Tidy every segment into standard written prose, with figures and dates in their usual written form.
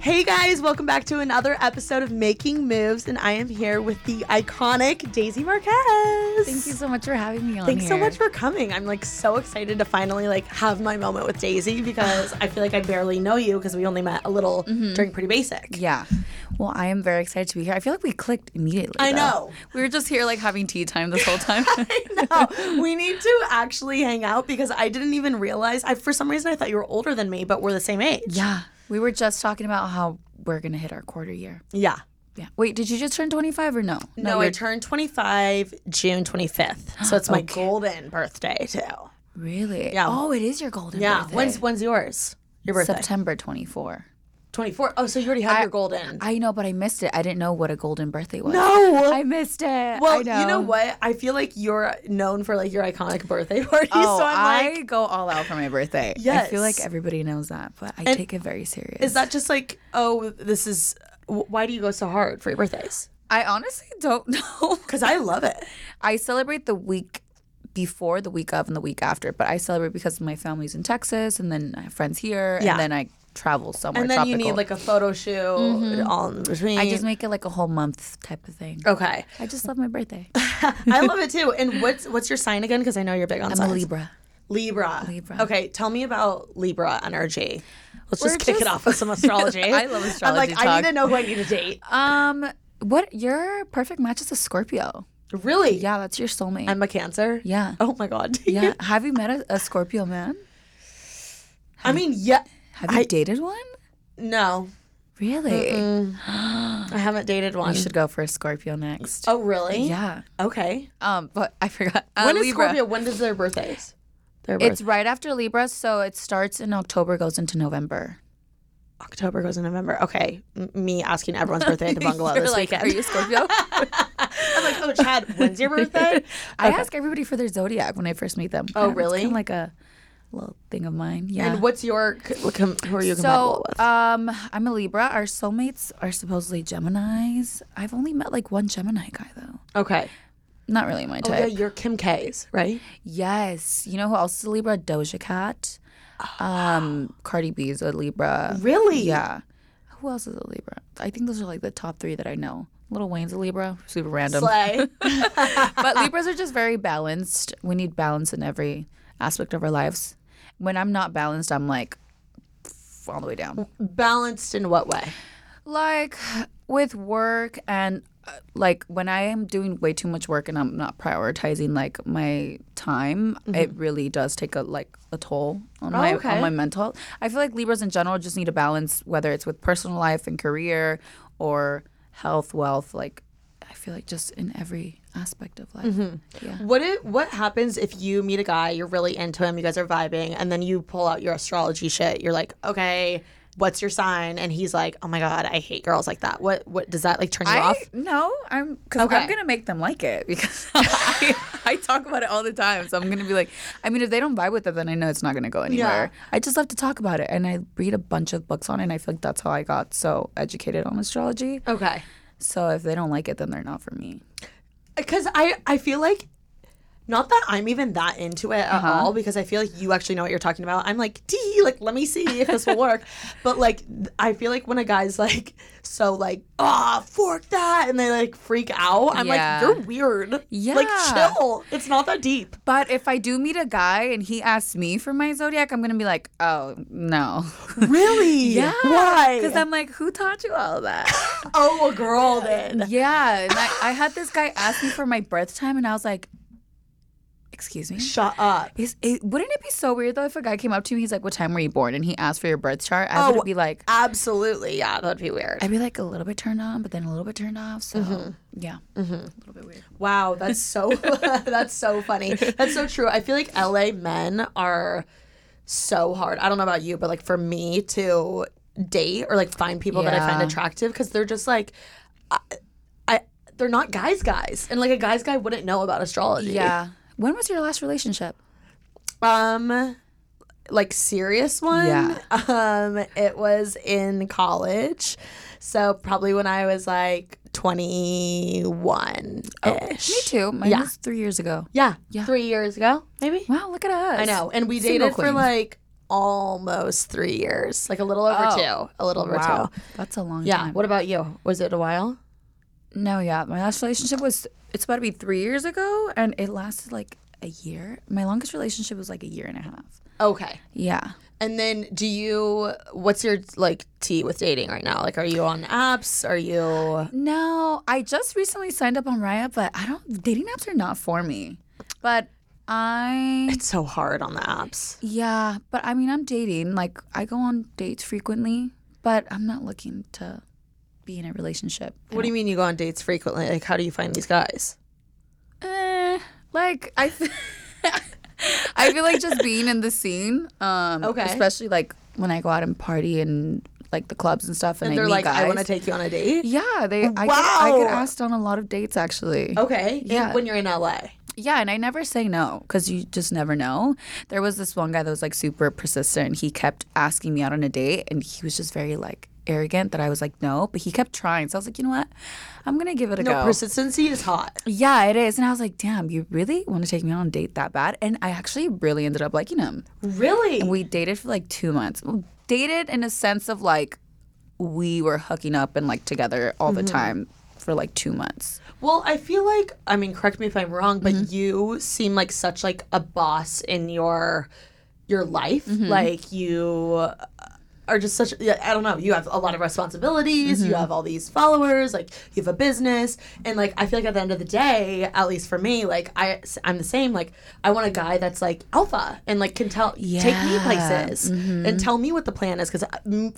Hey guys, welcome back to another episode of Making Moves, and I am here with the iconic Daisy Marquez. Thank you so much for having me on. Thanks so much for coming. I'm like so excited to finally like have my moment with Daisy because I feel like I barely know you because we only met a little during Pretty Basic. Yeah. Well, I am very excited to be here. I feel like we clicked immediately. I know. We were just here like having tea time this whole time. I know. We need to actually hang out because I didn't even realize. For some reason, I thought you were older than me, but we're the same age. Yeah. We were just talking about how we're going to hit our quarter year. Yeah. Yeah. Wait, did you just turn 25 or no? No, I turned 25 June 25th. So it's my golden birthday too. Really? Yeah. Oh, it is your golden birthday. Yeah. When's yours? Your birthday? September 24th. 24. Oh, so you already had your golden. I know, but I missed it. I didn't know what a golden birthday was. No. I missed it. Well, you know what? I feel like you're known for like your iconic birthday parties. Oh, so I go all out for my birthday. Yes. I feel like everybody knows that, but I take it very serious. Is that just like, why do you go so hard for your birthdays? I honestly don't know. Because I love it. I celebrate the week before, the week of, and the week after, but I celebrate because my family's in Texas, and then I have friends here, and then I travel somewhere and then tropical. You need like a photo shoot all in between. I just make it like a whole month type of thing. Okay. I just love my birthday. I love it too. And what's your sign again? Because I know you're big on signs. I'm a Libra. Okay, tell me about Libra energy. Let's kick it off with some astrology. I love astrology. I'm like, talk. I need to know who I need to date. What your perfect match is a Scorpio. Really? Yeah, that's your soulmate. I'm a Cancer. Yeah. Oh my God. Yeah. Have you met a Scorpio man? Yeah. Have you dated one? No. Really? I haven't dated one. You should go for a Scorpio next. Oh, really? Yeah. Okay. But I forgot. When is Libra. Scorpio? When does their birthdays? It's right after Libra, so it starts in October, goes into November. October goes in November. Okay. Me asking everyone's birthday at the bungalow this weekend. Are you Scorpio? I'm like, oh, Chad, when's your birthday? I ask everybody for their zodiac when I first meet them. Oh, really? It's kind of like a... little thing of mine. Yeah. And what's your who are you compatible with? So I'm a Libra. Our soulmates are supposedly Geminis. I've only met like one Gemini guy though. Okay. Not really my type. Oh, yeah, you're Kim K's, right? Yes. You know who else is a Libra? Doja Cat. Oh, wow. Cardi B's a Libra. Really? Yeah. Who else is a Libra? I think those are like the top three that I know. Little Wayne's a Libra. Super random. Slay. But Libras are just very balanced. We need balance in every aspect of our lives. When I'm not balanced, I'm like all the way down. Balanced in what way? Like with work and like when I am doing way too much work and I'm not prioritizing like my time, mm-hmm. it really does take a toll on my mental health. I feel like Libras in general just need a balance, whether it's with personal life and career or health, wealth. Like I feel like just in every aspect of life. Mm-hmm. Yeah. What happens if you meet a guy, you're really into him, you guys are vibing, and then you pull out your astrology shit? You're like, okay, what's your sign? And he's like, oh my God, I hate girls like that. What does that like turn you off? No, I'm gonna make them like it because I talk about it all the time. So I'm gonna be like, I mean, if they don't vibe with it, then I know it's not gonna go anywhere. Yeah. I just love to talk about it, and I read a bunch of books on it, and I feel like that's how I got so educated on astrology. Okay. So if they don't like it, then they're not for me. Because I feel like, not that I'm even that into it at all, because I feel like you actually know what you're talking about. I'm like, let me see if this will work. But, like, I feel like when a guy's, like, so, like, fork that, and they, like, freak out, I'm like, you're weird. Yeah. Like, chill. It's not that deep. But if I do meet a guy and he asks me for my zodiac, I'm going to be like, oh, no. Really? Yeah. Why? Because I'm like, who taught you all that? Oh, a girl then. Yeah. And I had this guy ask me for my birth time, and I was like, excuse me? Shut up. Wouldn't it be so weird, though, if a guy came up to me, he's like, what time were you born? And he asked for your birth chart. I would be like... absolutely. Yeah, that would be weird. I'd be like a little bit turned on, but then a little bit turned off. So, a little bit weird. Wow, that's so that's so funny. That's so true. I feel like LA men are so hard. I don't know about you, but, like, for me to date or, like, find people that I find attractive, because they're just like... they're not guys. And, like, a guy's guy wouldn't know about astrology. Yeah. When was your last relationship? Like serious one? Yeah. It was in college. So probably when I was like 21-ish. Oh, me too. Mine was 3 years ago. Yeah. 3 years ago, maybe? Wow, look at us. I know. And we dated for like almost 3 years. Like a little over two. A little over two. That's a long time. Yeah. What about you? Was it a while? No, yeah. My last relationship was... it's about to be 3 years ago, and it lasted like a year. My longest relationship was like a year and a half. Okay. Yeah. And then what's your like tea with dating right now? Like, are you on apps? Are you? No, I just recently signed up on Raya, but dating apps are not for me. But it's so hard on the apps. Yeah. But I mean, I'm dating. Like, I go on dates frequently, but I'm not looking to be in a relationship. What do you mean you go on dates frequently? Like, how do you find these guys? I feel like just being in the scene. Especially like when I go out and party and like the clubs and stuff, and I meet guys. I want to take you on a date. Yeah, I get asked on a lot of dates actually. Okay, yeah. When you're in LA. Yeah, and I never say no, because you just never know. There was this one guy that was like super persistent. He kept asking me out on a date, and he was just very like arrogant that I was like, no, but he kept trying. So I was like, you know what? I'm going to give it a go. Persistency is hot. Yeah, it is. And I was like, damn, you really want to take me on a date that bad? And I actually really ended up liking him. Really? And we dated for like 2 months. Well, dated in a sense of like we were hooking up and like together all the time for like 2 months. Well, I feel like, I mean, correct me if I'm wrong, but you seem like such like a boss in your life. Mm-hmm. Like you are just such, I don't know, you have a lot of responsibilities, you have all these followers, like you have a business. And like, I feel like at the end of the day, at least for me, like I'm the same. Like I want a guy that's like alpha and like can tell, take me places and tell me what the plan is. Cause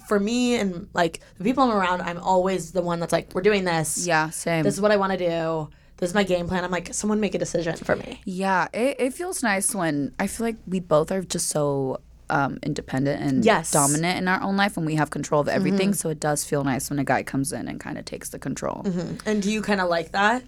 for me and like the people I'm around, I'm always the one that's like, we're doing this. Yeah, same. This is what I want to do. This is my game plan. I'm like, someone make a decision for me. Yeah, it feels nice when I feel like we both are just so independent and dominant in our own life, and we have control of everything, so it does feel nice when a guy comes in and kind of takes the control. And do you kind of like that?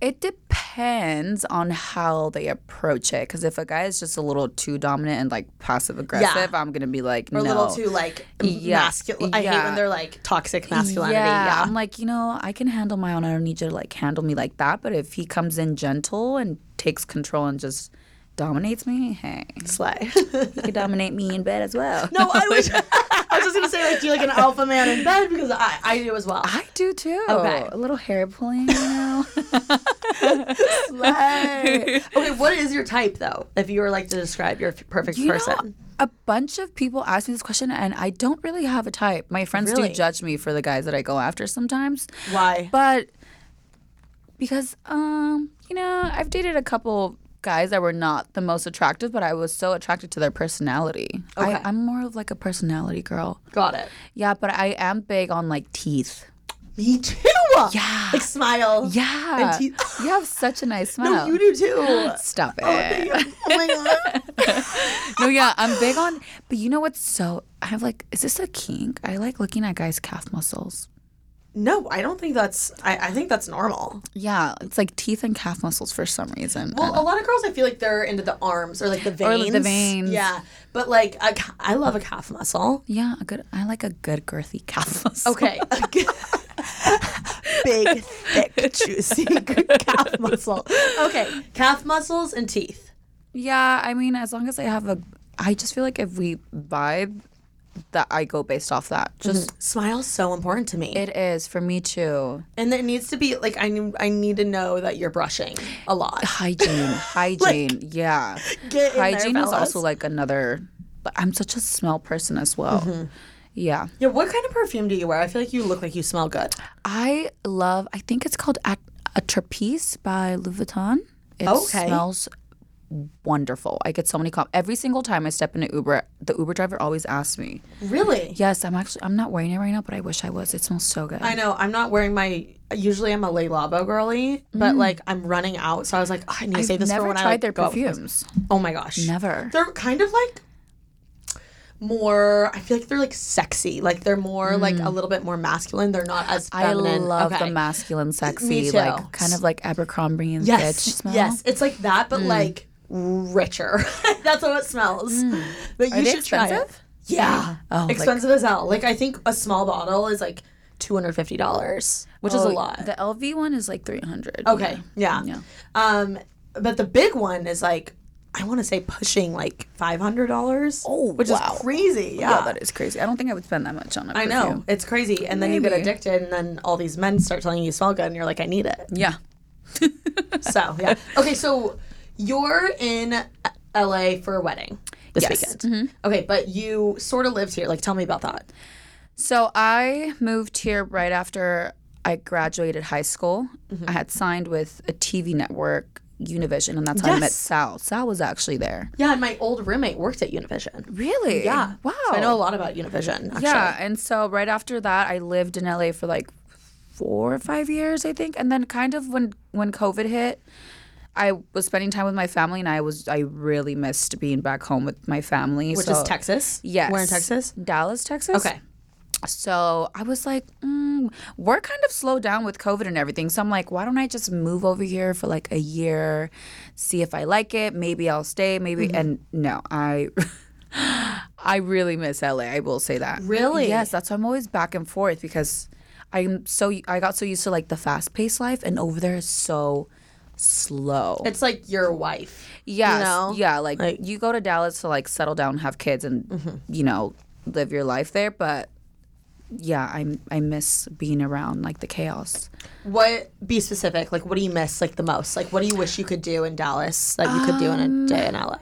It depends. depends on how they approach it. Because if a guy is just a little too dominant and like passive aggressive, yeah. I'm gonna be like, or no. Or a little too like masculine. I hate when they're like toxic masculinity. Yeah. I'm like, you know, I can handle my own. I don't need you to like handle me like that. But if he comes in gentle and takes control and just dominates me, hey, slay. You could dominate me in bed as well. No, I wish. I was just gonna say, like, do you like an alpha man in bed? Because I do as well. I do too. Okay, a little hair pulling, you know. Slay. Okay, what is your type though? If you were like to describe your perfect person. Know, a bunch of people ask me this question, and I don't really have a type. My friends do judge me for the guys that I go after sometimes. Why? But because you know, I've dated a couple guys that were not the most attractive, but I was so attracted to their personality. Okay. I'm more of like a personality girl. Got it. Yeah, but I am big on like teeth. Me too. Yeah. Like smile. Yeah. And teeth. You have such a nice smile. No, you do too. Stop it. Oh my God. No, yeah, I'm big on, but you know what's so, I have like, is this a kink? I like looking at guys' calf muscles. No, I don't think that's... I think that's normal. Yeah, it's like teeth and calf muscles for some reason. Well, a lot of girls, I feel like they're into the arms or like the veins. Or like the veins. Yeah, but like, I love a calf muscle. Yeah, I like a good girthy calf muscle. Okay. Big, thick, juicy calf muscle. Okay, calf muscles and teeth. Yeah, I mean, as long as I have a... I just feel like if we vibe... that I go based off that. Just smile's so important to me. It is for me too. And it needs to be like I need to know that you're brushing a lot. Hygiene. Like, yeah. Get hygiene in there, is also like another. But I'm such a smell person as well. Mm-hmm. Yeah. Yeah. What kind of perfume do you wear? I feel like you look like you smell good. I think it's called Atrapeze by Louboutin. It smells wonderful. I get so many comments. Every single time I step into Uber, the Uber driver always asks me. Really? Yes, I'm not wearing it right now, but I wish I was. It smells so good. I know. I'm not wearing my... Usually I'm a Le Labo girlie, but like I'm running out, so I was like, I need to save this for when I go. I've never tried their perfumes. Oh my gosh. Never. They're kind of like... more, I feel like they're like sexy. Like they're more like a little bit more masculine. They're not as feminine. I love the masculine sexy. Me too. Like kind of like Abercrombie and Fitch smell. Yes, it's like that, but like richer. That's how it smells. But you should try it. Yeah. Oh, expensive as hell. Like I think a small bottle is like $250, which is a lot. The LV one is like $300. Okay. Yeah. But the big one is like, I want to say pushing like $500. Oh, which is crazy. Yeah, that is crazy. I don't think I would spend that much on a perfume. I know, it's crazy. And then you get addicted, and then all these men start telling you you smell good, and you're like, I need it. Yeah. So yeah. Okay, so you're in LA for a wedding this weekend. Mm-hmm. Okay, but you sort of lived here. Like, tell me about that. So I moved here right after I graduated high school. Mm-hmm. I had signed with a TV network, Univision, and that's how I met Sal. Sal was actually there. Yeah, and my old roommate worked at Univision. Really? Yeah. Wow. So I know a lot about Univision, actually. Yeah, and so right after that, I lived in LA for like 4 or 5 years, I think. And then kind of when COVID hit, I was spending time with my family, and I really missed being back home with my family. Which is Texas? Yes. Where in Texas? Dallas, Texas. Okay. So I was like, we're kind of slowed down with COVID and everything. So I'm like, why don't I just move over here for like a year, see if I like it. Maybe I'll stay. Maybe. Mm-hmm. And no, I really miss LA. I will say that. Really? Yes. That's why I'm always back and forth, because I got so used to like the fast paced life, and over there is so slow. It's like your wife. Yeah. You know? Yeah. Like you go to Dallas to like settle down, have kids, and you know, live your life there, but. Yeah, I miss being around like the chaos. What, be specific, like what do you miss like the most? Like what do you wish you could do in Dallas that you could do in a day in LA?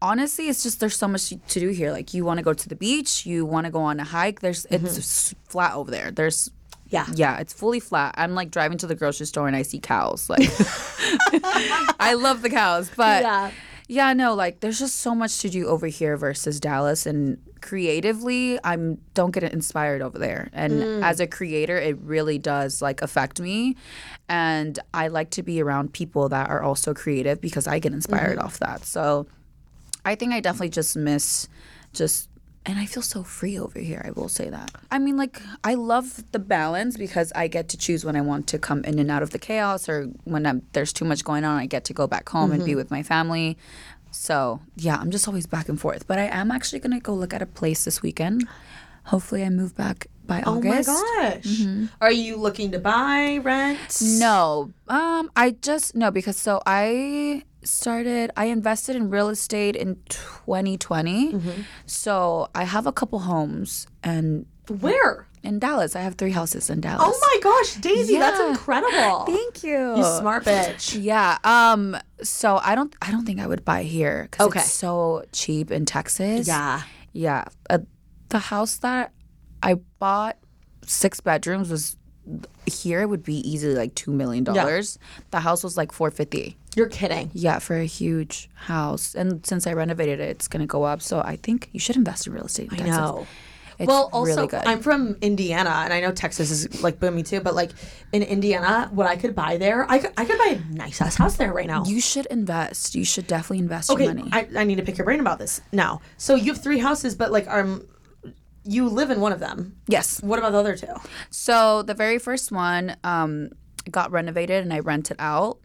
Honestly, it's just there's so much to do here. Like you want to go to the beach, you want to go on a hike. It's flat over there. There's Yeah, it's fully flat. I'm like driving to the grocery store and I see cows. Like I love the cows, but yeah, no, like there's just so much to do over here versus Dallas, and creatively I don't get inspired over there. And as a creator, it really does like affect me, and I like to be around people that are also creative because I get inspired off that. So I think I definitely just miss just And I feel so free over here, I will say that. I mean, like, I love the balance because I get to choose when I want to come in and out of the chaos, or when there's too much going on, I get to go back home and be with my family. So, yeah, I'm just always back and forth. But I am actually going to go look at a place this weekend. Hopefully I move back by August. Oh, my gosh. Are you looking to buy, rent? No. I invested in real estate in 2020. So I have a couple homes. And where? In Dallas. I have 3 houses in Dallas. Oh, my gosh, Daisy, that's incredible. Thank you. You smart bitch. Yeah. So I don't think I would buy here because it's so cheap in Texas. Yeah. Yeah. The house that I bought, 6 bedrooms, was here would be easily like $2 million. Yeah. The house was like $450,000. You're kidding. Yeah, for a huge house, and since I renovated it, it's gonna go up. So I think you should invest in real estate. In Texas. I know. It's really good. I'm from Indiana, and I know Texas is like booming too. But like in Indiana, what I could buy there, I could buy a nice ass house there right now. You should invest. You should definitely invest your money. I need to pick your brain about this now. So you have 3 houses, but like you live in one of them. Yes. What about the other 2? So the very first one got renovated, and I rent it out.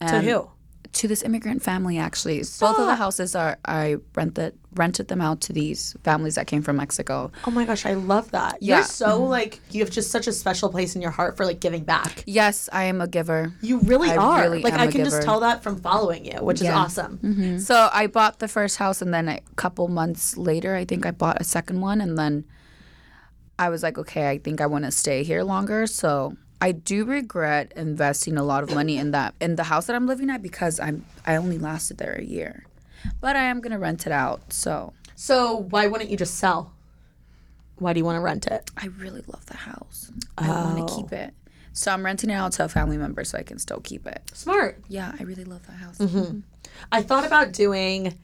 To who? To this immigrant family, actually. Both of the houses I rented them out to these families that came from Mexico. Oh my gosh, I love that. Yeah. You're so like, you have just such a special place in your heart for like giving back. Yes, I am a giver. You really are. Really like I can just tell that from following you, which is awesome. So I bought the first house, and then a couple months later, I think I bought a second one, and then I was like, okay, I think I want to stay here longer, so. I do regret investing a lot of money in the house that I'm living at because I only lasted there a year. But I am going to rent it out. So why wouldn't you just sell? Why do you want to rent it? I really love the house. I want to keep it. So I'm renting it out to a family member so I can still keep it. Smart. Yeah, I really love that house. I thought about doing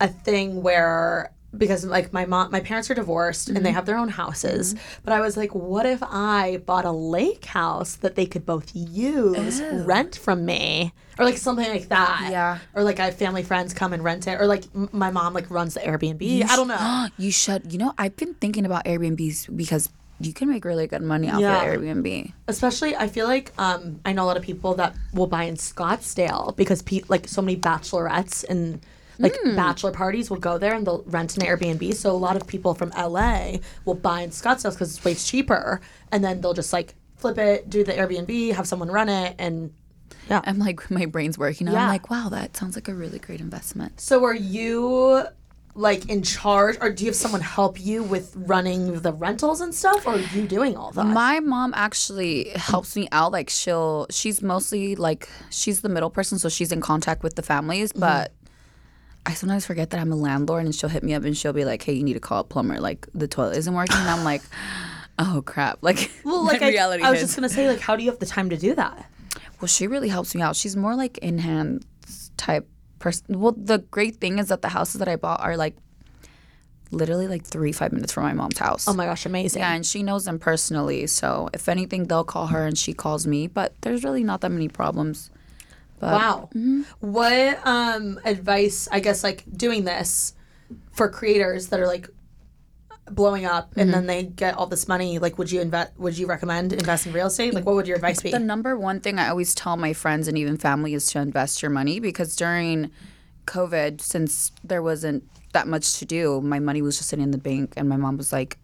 a thing where, because like my parents are divorced and they have their own houses. But I was like, what if I bought a lake house that they could both use, rent from me, or like something like that? Yeah. Or like I have family friends come and rent it, or like my mom like runs the Airbnb. I don't know. You should. You know, I've been thinking about Airbnbs because you can make really good money off of Airbnb. Especially, I feel like I know a lot of people that will buy in Scottsdale because like so many bachelorettes and. Like, bachelor parties will go there and they'll rent an Airbnb. So a lot of people from L.A. will buy in Scottsdale because it's way cheaper. And then they'll just, like, flip it, do the Airbnb, have someone run it, and, yeah. I'm like, my brain's working. Yeah. I'm like, wow, that sounds like a really great investment. So are you, like, in charge? Or do you have someone help you with running the rentals and stuff? Or are you doing all that? My mom actually helps me out. Like, she's mostly, like, she's the middle person, so she's in contact with the families. But I sometimes forget that I'm a landlord, and she'll hit me up and she'll be like, hey, you need to call a plumber. Like, the toilet isn't working. And I'm like, oh, crap. Like, well, like I was just going to say, like, how do you have the time to do that? Well, she really helps me out. She's more like in-hand type person. Well, the great thing is that the houses that I bought are like literally like 3-5 minutes from my mom's house. Oh, my gosh. Amazing. Yeah, and she knows them personally. So if anything, they'll call her and she calls me. But there's really not that many problems. But, wow. What advice, I guess, like doing this for creators that are like blowing up and then they get all this money, like would you recommend investing in real estate? Like what would your advice be? The number one thing I always tell my friends and even family is to invest your money because during COVID, since there wasn't that much to do, my money was just sitting in the bank, and my mom was like,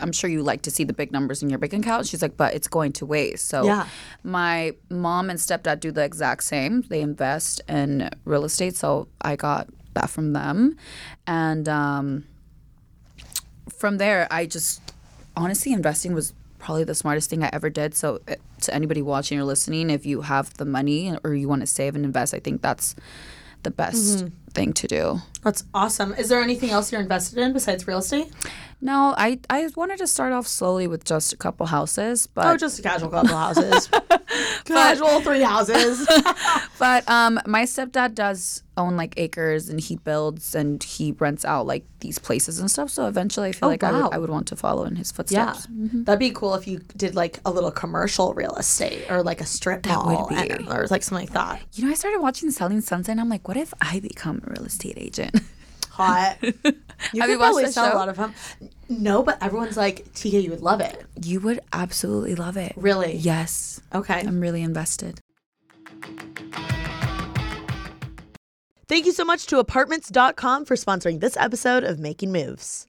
I'm sure you like to see the big numbers in your bank account. She's like, but it's going to waste. So my mom and stepdad do the exact same. They invest in real estate. So I got that from them. And from there, I just honestly, investing was probably the smartest thing I ever did. So to anybody watching or listening, if you have the money or you want to save and invest, I think that's the best thing to do. That's awesome. Is there anything else you're invested in besides real estate? No, I wanted to start off slowly with just a couple houses, but just a casual couple houses. Casual 3 houses. But my stepdad does own like acres, and he builds and he rents out like these places and stuff. So eventually I feel I would want to follow in his footsteps. Yeah. That'd be cool if you did like a little commercial real estate or like a strip mall or like something like that. You know, I started watching Selling Sunset, and I'm like, what if I become a real estate agent? hot. Have you watched the show? A lot of them. No, but everyone's like, TK, you would love it. You would absolutely love it. Really? Yes. Okay. I'm really invested. Thank you so much to Apartments.com for sponsoring this episode of Making Moves.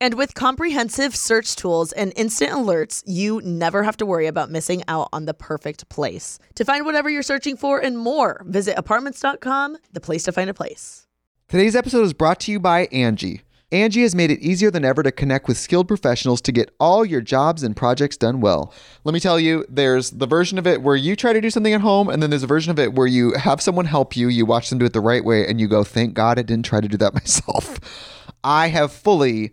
And with comprehensive search tools and instant alerts, you never have to worry about missing out on the perfect place. To find whatever you're searching for and more, visit Apartments.com, the place to find a place. Today's episode is brought to you by Angie. Angie has made it easier than ever to connect with skilled professionals to get all your jobs and projects done well. Let me tell you, there's the version of it where you try to do something at home, and then there's a version of it where you have someone help you, you watch them do it the right way, and you go, thank God I didn't try to do that myself. I have fully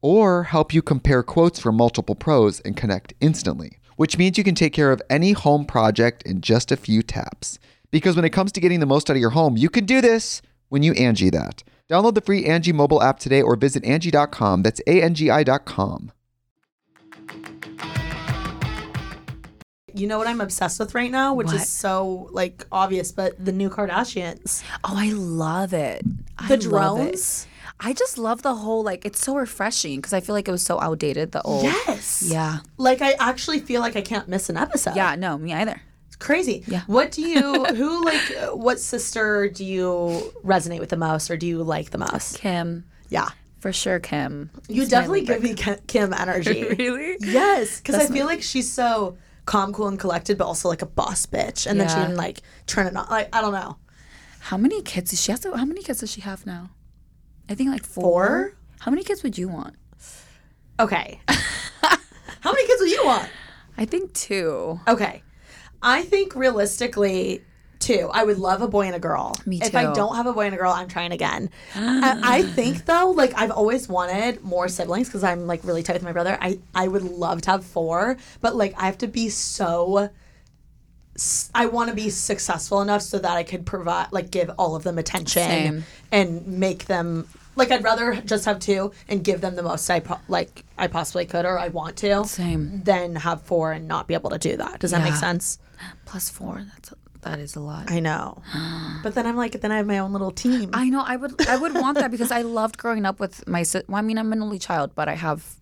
or help you compare quotes from multiple pros and connect instantly, which means you can take care of any home project in just a few taps. Because when it comes to getting the most out of your home, you can do this when you Angie that. Download the free Angie mobile app today or visit Angie.com. That's ANGI.com. You know what I'm obsessed with right now, which is so like obvious, but the new Kardashians. Oh, I love it. The drones. I just love the whole, like, it's so refreshing because I feel like it was so outdated, the old. Yes. Yeah. Like, I actually feel like I can't miss an episode. Yeah, no, me either. Crazy. Yeah. What do you, who, like, what sister do you resonate with the most or do you like the most? Kim. Yeah. For sure, Kim. You definitely give me Kim energy. Really? Yes. Because I feel like she's so calm, cool, and collected, but also like a boss bitch. And then she can, like, turn it on. Like, I don't know. How many kids does she have? How many kids does she have now? I think like four. How many kids would you want? Okay. How many kids would you want? I think two. Okay. I think realistically, two. I would love a boy and a girl. Me too. If I don't have a boy and a girl, I'm trying again. I think, though, like, I've always wanted more siblings because I'm, like, really tight with my brother. I would love to have four, but, like, I have to be so... I want to be successful enough so that I could provide, like, give all of them attention. Same. And make them, like, I'd rather just have two and give them the most I possibly could or I want to. Same. Than have four and not be able to do that. Does that make sense? Plus four, that is a lot. I know. But then I'm like, then I have my own little team. I know. I would want that because I loved growing up with my sister. Well, I mean, I'm an only child, but I have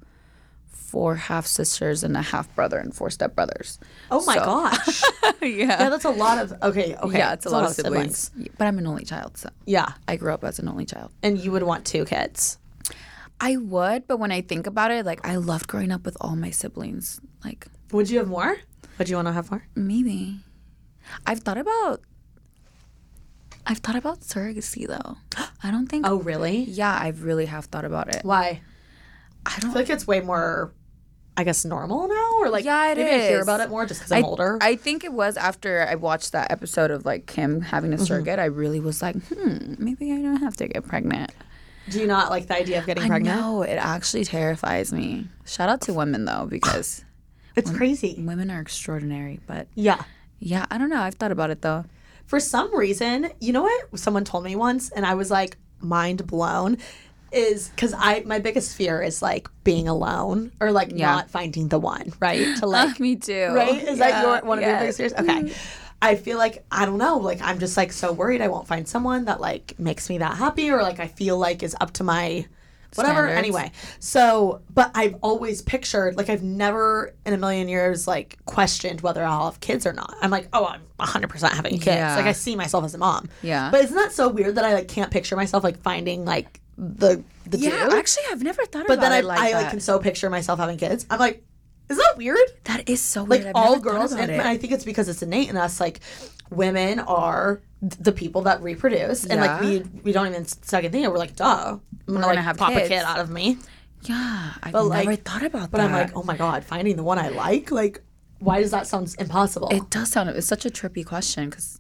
4 half sisters and a half brother and 4 stepbrothers. Oh my gosh. Yeah, that's a lot of okay. Yeah, it's a lot of siblings. But I'm an only child, so yeah, I grew up as an only child. And you would want 2 kids? I would, but when I think about it, like I loved growing up with all my siblings. Like, would you have more? Would you want to have more? Maybe. I've thought about surrogacy though. I don't think. Oh really? Yeah, I really have thought about it. Why? I feel like it's way more, I guess, normal now, or like maybe I hear about it more just because I'm older. I think it was after I watched that episode of like Kim having a surrogate. I really was like, maybe I don't have to get pregnant. Do you not like the idea of getting pregnant? No, it actually terrifies me. Shout out to women though, because it's crazy. Women are extraordinary, but yeah, I don't know. I've thought about it though. For some reason, you know what? Someone told me once, and I was like mind blown. is because my biggest fear is like being alone or like not finding the one, right? To like me too. Right? Is that one of your biggest fears? Okay. Mm-hmm. I feel like, I don't know, like I'm just like so worried I won't find someone that like makes me that happy or like I feel like is up to my whatever. Standards. Anyway, so, but I've always pictured, like I've never in a million years like questioned whether I'll have kids or not. I'm like, oh, I'm 100% having kids. Yeah. Like I see myself as a mom. Yeah. But isn't that so weird that I like can't picture myself like finding like the dude? Actually, I've never thought about it. But then I can so picture myself having kids. I'm like, is that weird? That is so weird. Like, I've all girls, and I think it's because it's innate in us, like, women are the people that reproduce. And, like, we don't even second think it. We're like, duh. I'm going to pop kids. A kid out of me. Yeah. I've never thought about that. But I'm like, oh, my God, finding the one I like, why does that sound impossible? It does sound, it's such a trippy question because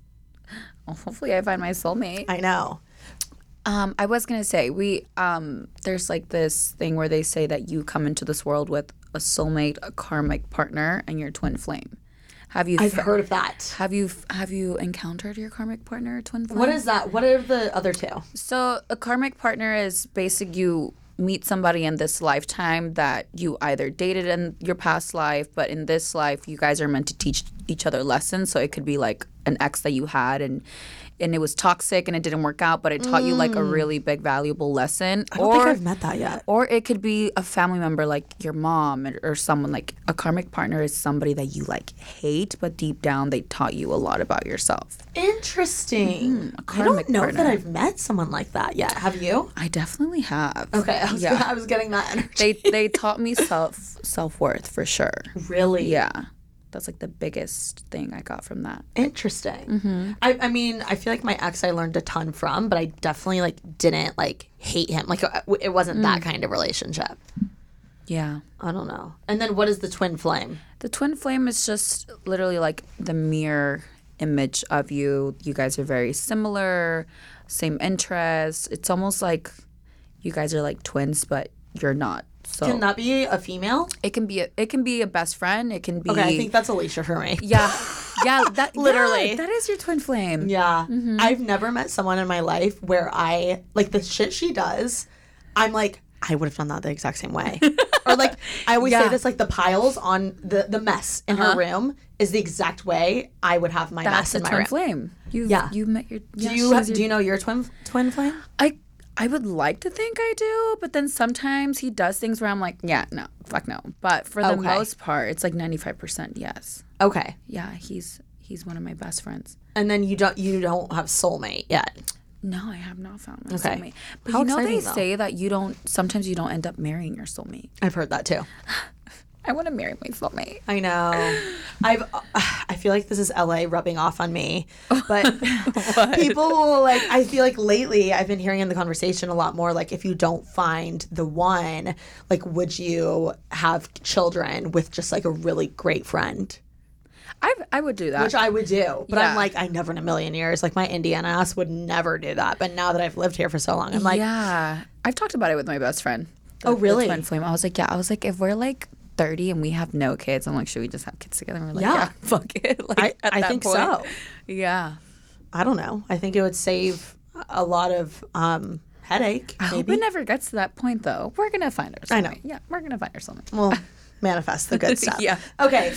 hopefully I find my soulmate. I know. I was going to say, there's, like, this thing where they say that you come into this world with a soulmate, a karmic partner, and your twin flame. I've heard of that. Have you encountered your karmic partner, or twin flame? What is that? What are the other two? So a karmic partner is basically you meet somebody in this lifetime that you either dated in your past life, but in this life you guys are meant to teach each other lessons. So it could be like an ex that you had and it was toxic and it didn't work out, but it taught you like a really big valuable lesson. I don't think I've met that yet. Or it could be a family member like your mom or someone. Like a karmic partner is somebody that you like hate, but deep down they taught you a lot about yourself. Interesting. I don't know partner. That I've met someone like that yet. Have you? I definitely have. Okay. I was getting that energy. They taught me self-worth for sure. Really? Yeah. That's like the biggest thing I got from that. Interesting. Mm-hmm. I mean, I feel like my ex I learned a ton from, but I definitely like didn't like hate him. Like it wasn't that kind of relationship. Yeah. I don't know. And then what is the twin flame? The twin flame is just literally like the mirror image of you. You guys are very similar, same interests. It's almost like you guys are like twins, but you're not. So, can that be a female? It can be a best friend. It can be. Okay, I think that's Alicia for me. Yeah, yeah, that literally that is your twin flame. Yeah, mm-hmm. I've never met someone in my life where I like the shit she does. I'm like, I would have done that the exact same way. Or like I always say this, like the piles on the mess in her room is the exact way I would have my mess in my room. That's a twin flame. You met your. Do you know your twin flame? I would like to think I do, but then sometimes he does things where I'm like, yeah, no, fuck no. But for the most part, it's like 95% yes. Okay. Yeah, he's one of my best friends. And then you don't have soulmate yet. No, I have not found my soulmate. But How exciting, though. Say that sometimes you don't end up marrying your soulmate. I've heard that too. I want to marry my soulmate. I know. I feel like this is LA rubbing off on me. But people will like, I feel like lately I've been hearing in the conversation a lot more like if you don't find the one, like would you have children with just like a really great friend? I would do that. Which I would do. But I'm like, I never in a million years. Like my Indiana ass would never do that. But now that I've lived here for so long, I'm like. Yeah. I've talked about it with my best friend. Oh, really? The twin flame. I was like, if we're like 30 and we have no kids, I'm like, should we just have kids together? And we're like, yeah, fuck it. Like, I think so. Yeah. I don't know. I think it would save a lot of headache. I hope it never gets to that point, though. We're going to find our soulmate. I know. Yeah, we're going to find our soulmate. We'll manifest the good stuff. Yeah. Okay.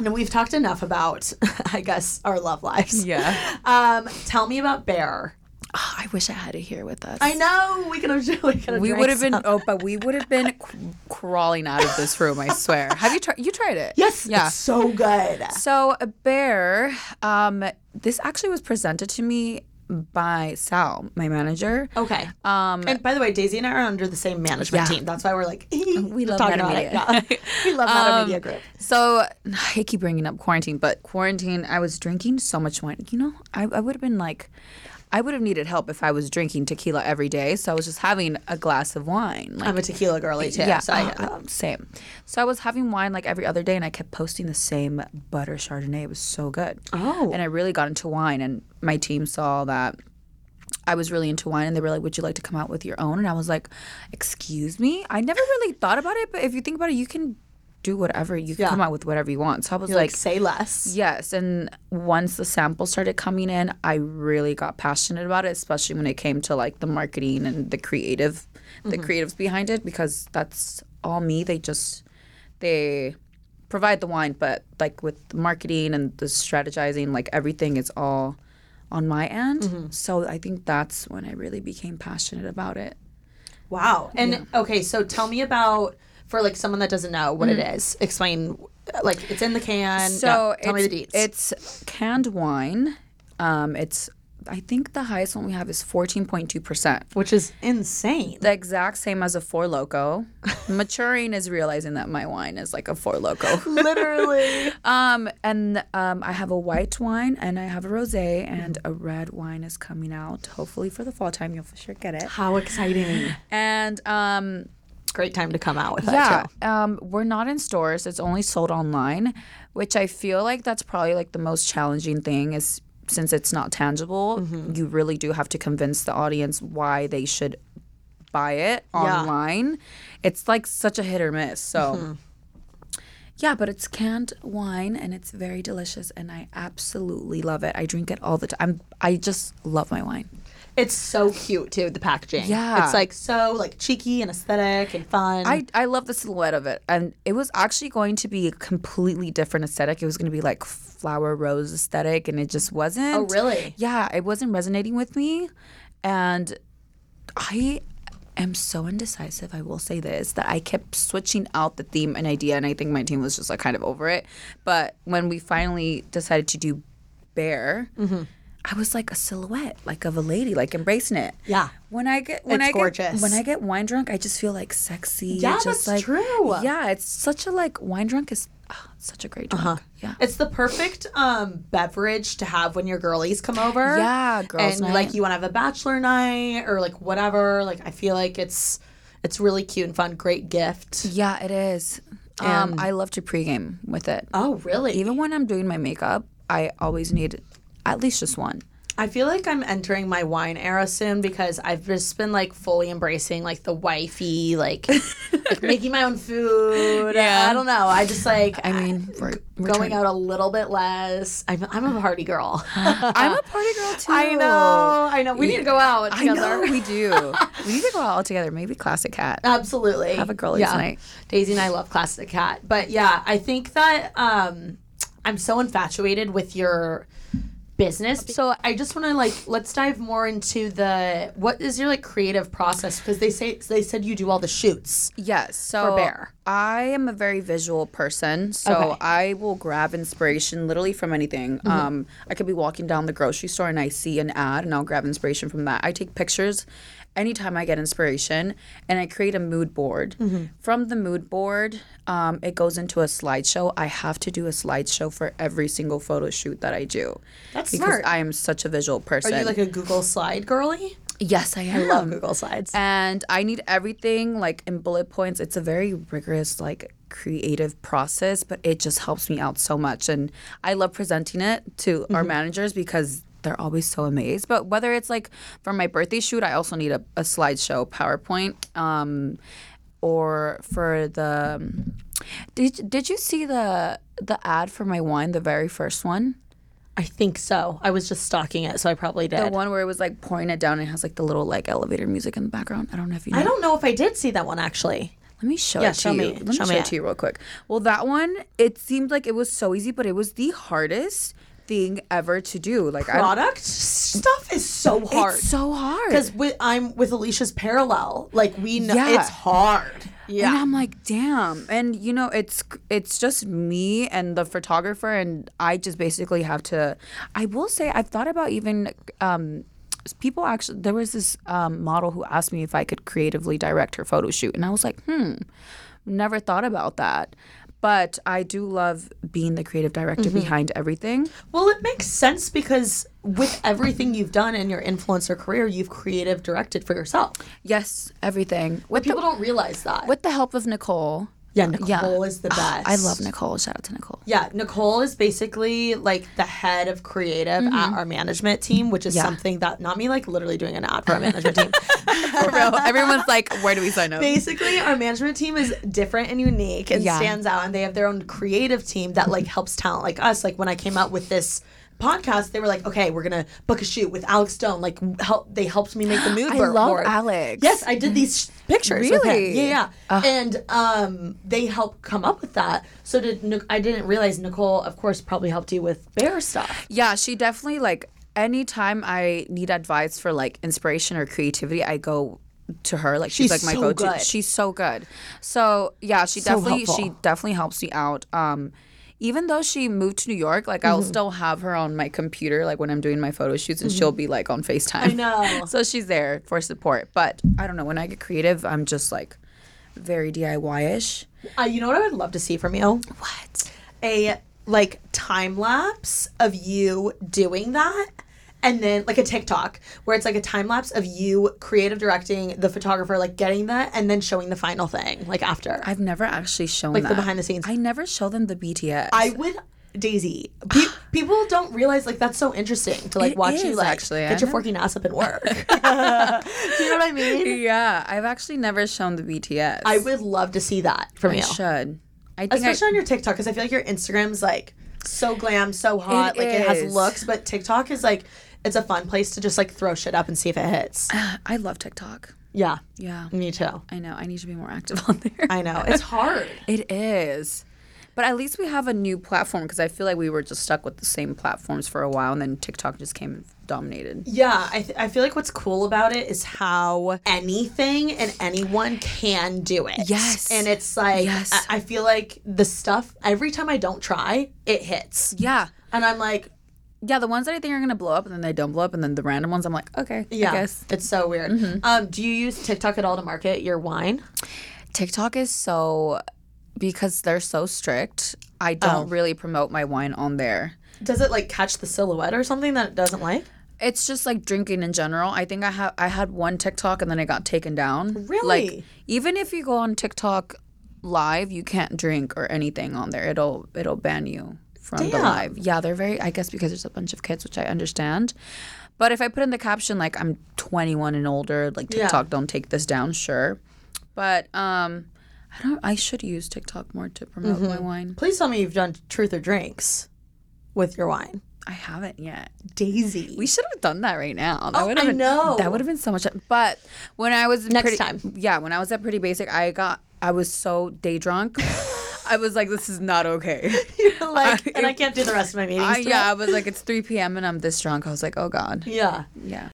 Now, we've talked enough about, I guess, our love lives. Yeah. Tell me about Bare. Oh, I wish I had it here with us. I know. We would have been crawling out of this room, I swear. Have you tried? You tried it. Yes. Yeah. It's so good. So Bare, this actually was presented to me by Sal, my manager. Okay. And by the way, Daisy and I are under the same management team. That's why we're like, we love Madomedia. Yeah. We love Madomedia Group. So I keep bringing up quarantine, but I was drinking so much wine. You know, I would have been like, I would have needed help if I was drinking tequila every day. So I was just having a glass of wine. Like, I'm a tequila girly too. Yeah, so same. So I was having wine like every other day, and I kept posting the same butter Chardonnay. It was so good. Oh. And I really got into wine, and my team saw that I was really into wine, and they were like, would you like to come out with your own? And I was like, excuse me? I never really thought about it, but if you think about it, you can do whatever. You can come out with whatever you want. So I was like, say less. Yes. And once the samples started coming in, I really got passionate about it, especially when it came to like the marketing and the creative, the creatives behind it, because that's all me. They provide the wine, but like with the marketing and the strategizing, like everything is all on my end. So I think that's when I really became passionate about it. Wow. And okay, so tell me about, for like someone that doesn't know what it is, explain, like it's in the can. So tell me the deets. It's canned wine. It's, I think the highest one we have is 14.2%. Which is insane. The exact same as a Four Loko. Maturing is realizing that my wine is like a Four Loko. Literally. And I have a white wine and I have a rosé and a red wine is coming out. Hopefully for the fall time, you'll for sure get it. How exciting. And great time to come out with that, too. Yeah, we're not in stores. It's only sold online, which I feel like that's probably like the most challenging thing is, since it's not tangible, you really do have to convince the audience why they should buy it online. It's like such a hit or miss. So, yeah, but it's canned wine and it's very delicious and I absolutely love it. I drink it all the time. I just love my wine. It's so cute, too, the packaging. Yeah. It's like so like cheeky and aesthetic and fun. I love the silhouette of it. And it was actually going to be a completely different aesthetic. It was going to be like flower rose aesthetic, and it just wasn't. Oh, really? Yeah, it wasn't resonating with me. And I am so indecisive, I will say this, that I kept switching out the theme and idea, and I think my team was just like kind of over it. But when we finally decided to do Bare, I was like a silhouette, like of a lady, like embracing it. Yeah. When I get wine drunk, I just feel like sexy. Yeah, just that's like, true. Yeah, it's such a like wine drunk is such a great drink. Yeah. It's the perfect beverage to have when your girlies come over. Yeah, girls and night. Like you want to have a bachelor night or like whatever. Like I feel like it's really cute and fun. Great gift. Yeah, it is. And I love to pregame with it. Oh, really? Even when I'm doing my makeup, I always need at least just one. I feel like I'm entering my wine era soon because I've just been like fully embracing like the wifey, like, like making my own food. Yeah. I don't know. I just like, I mean, we're going out a little bit less. I'm a party girl. I'm a party girl too. I know. We need to go out together. I know, we do. We need to go out together. Maybe Classic Cat. Absolutely. Have a girlies night. Daisy and I love Classic Cat. But yeah, I think that I'm so infatuated with your business. So I just want to let's dive more into what is your like creative process, because they said you do all the shoots. Yes. So for Bare. I am a very visual person, so I will grab inspiration literally from anything. I could be walking down the grocery store and I see an ad and I'll grab inspiration from that. I take pictures anytime I get inspiration, and I create a mood board. From the mood board, it goes into a slideshow. I have to do a slideshow for every single photo shoot that I do. That's because smart. I am such a visual person. Are you like a Google Slide girly? Yes, I am. I love Google Slides. And I need everything like in bullet points. It's a very rigorous like creative process, but it just helps me out so much. And I love presenting it to our managers because they're always so amazed. But whether it's like for my birthday shoot, I also need a slideshow PowerPoint. Or for the did you see the ad for my wine, the very first one? I think so. I was just stalking it, so I probably did. The one where it was like pouring it down and it has like the little like elevator music in the background. I don't know if you know. I don't know if I did see that one actually. Let me show it to you. Let me show it to you real quick. Well, that one, it seemed like it was so easy, but it was the hardest thing ever to do. Like product stuff is so hard. It's so hard. Because I'm with Alicia's Parallel. Like we know it's hard. Yeah. And I'm like, damn. And, you know, it's just me and the photographer, and I just basically have to – I will say I've thought about even people actually – there was this model who asked me if I could creatively direct her photo shoot, and I was like, never thought about that. But I do love being the creative director behind everything. Well, it makes sense because with everything you've done in your influencer career, you've creative directed for yourself. Yes, everything. But people don't realize that. With the help of Nicole, Yeah, Nicole is the best. I love Nicole. Shout out to Nicole. Yeah, Nicole is basically like the head of creative at our management team, which is something that, not me like literally doing an ad for our management team. For real. Everyone's like, where do we sign up? Basically, our management team is different and unique and stands out, and they have their own creative team that like helps talent like us. Like when I came out with this podcast, they were like, okay, we're gonna book a shoot with Alex Stone. Like, they helped me make the mood board. I love Alex. Yes, I did these pictures. Really? With him. Yeah. And they helped come up with that. So I didn't realize Nicole, of course, probably helped you with Bare stuff. Yeah, she definitely like anytime I need advice for like inspiration or creativity, I go to her. Like she's like my go-to. She's so good. So yeah, she definitely helps me out. Even though she moved to New York, like I'll still have her on my computer, like when I'm doing my photo shoots, and she'll be like on FaceTime. I know. So she's there for support. But I don't know. When I get creative, I'm just like very DIY-ish. You know what I would love to see from you? What? A like time lapse of you doing that. And then like a TikTok where it's like a time lapse of you creative directing, the photographer like getting that, and then showing the final thing like after. I've never actually shown like that. Like the behind the scenes. I never show them the BTS. I would, Daisy. People don't realize like that's so interesting to like watch you like actually. Get your forking ass up and work. Do you know what I mean? Yeah, I've actually never shown the BTS. I would love to see that from you. Should. I think especially on your TikTok, because I feel like your Instagram's like so glam, so hot, it like is. It has looks, but TikTok is like. It's a fun place to just, like, throw shit up and see if it hits. I love TikTok. Yeah. Yeah. Me too. I know. I need to be more active on there. I know. It's hard. It is. But at least we have a new platform, because I feel like we were just stuck with the same platforms for a while, and then TikTok just came and dominated. Yeah. I feel like what's cool about it is how anything and anyone can do it. Yes. And it's like, yes. I feel like the stuff, every time I don't try, it hits. Yeah. And I'm like... Yeah, the ones that I think are going to blow up and then they don't blow up, and then the random ones I'm like, okay, yeah, I guess. It's so weird. Do you use TikTok at all to market your wine? TikTok is so, because they're so strict, I don't really promote my wine on there. Does it like catch the silhouette or something that it doesn't like? It's just like drinking in general. I think I had one TikTok and then it got taken down. Really? Like even if you go on TikTok live, you can't drink or anything on there. It'll ban you. From Damn. The live. Yeah, they're very, I guess because there's a bunch of kids, which I understand. But if I put in the caption, like, I'm 21 and older, like, TikTok, don't take this down, sure. But I should use TikTok more to promote my wine. Please tell me you've done Truth or Drinks with your wine. I haven't yet. Daisy. We should have done that right now. That would have been so much fun. But when I was when I was at Pretty Basic, I was so day drunk. I was like, this is not okay. You're like, I can't do the rest of my meetings. I was like, it's 3 p.m. and I'm this drunk. I was like, oh, God. Yeah. Yeah.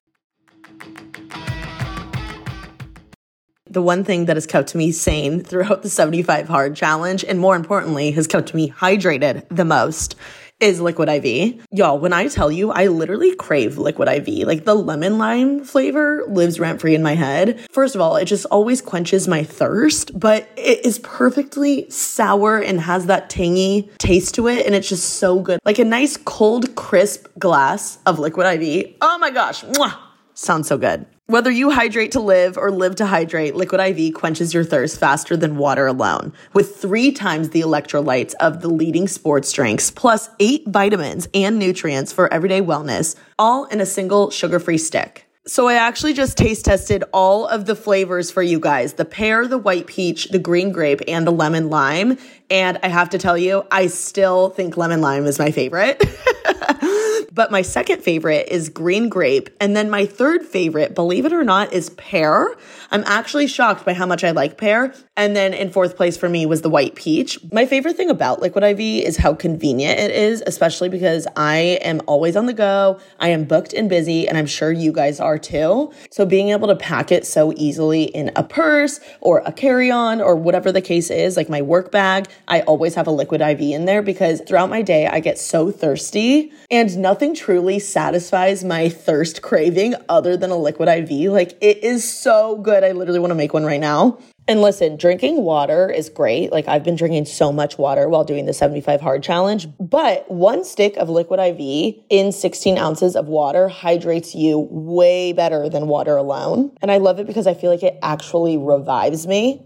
The one thing that has kept me sane throughout the 75 Hard Challenge, and more importantly, has kept me hydrated the most, is Liquid IV. Y'all, when I tell you, I literally crave Liquid IV. Like, the lemon lime flavor lives rent-free in my head. First of all, it just always quenches my thirst, but it is perfectly sour and has that tangy taste to it, and it's just so good. Like, a nice, cold, crisp glass of Liquid IV. Oh my gosh. Mwah! Sounds so good. Whether you hydrate to live or live to hydrate, Liquid IV quenches your thirst faster than water alone. With 3 times the electrolytes of the leading sports drinks, plus 8 vitamins and nutrients for everyday wellness, all in a single sugar-free stick. So I actually just taste tested all of the flavors for you guys. The pear, the white peach, the green grape, and the lemon lime. And I have to tell you, I still think lemon lime is my favorite. But my second favorite is green grape. And then my third favorite, believe it or not, is pear. I'm actually shocked by how much I like pear. And then in fourth place for me was the white peach. My favorite thing about Liquid IV is how convenient it is, especially because I am always on the go. I am booked and busy, and I'm sure you guys are too. So being able to pack it so easily in a purse or a carry-on or whatever the case is, like my work bag, I always have a Liquid IV in there because throughout my day, I get so thirsty, and nothing truly satisfies my thirst craving other than a Liquid IV. Like, it is so good. I literally want to make one right now. And listen, drinking water is great. Like, I've been drinking so much water while doing the 75 Hard Challenge, but 1 stick of Liquid IV in 16 ounces of water hydrates you way better than water alone. And I love it because I feel like it actually revives me.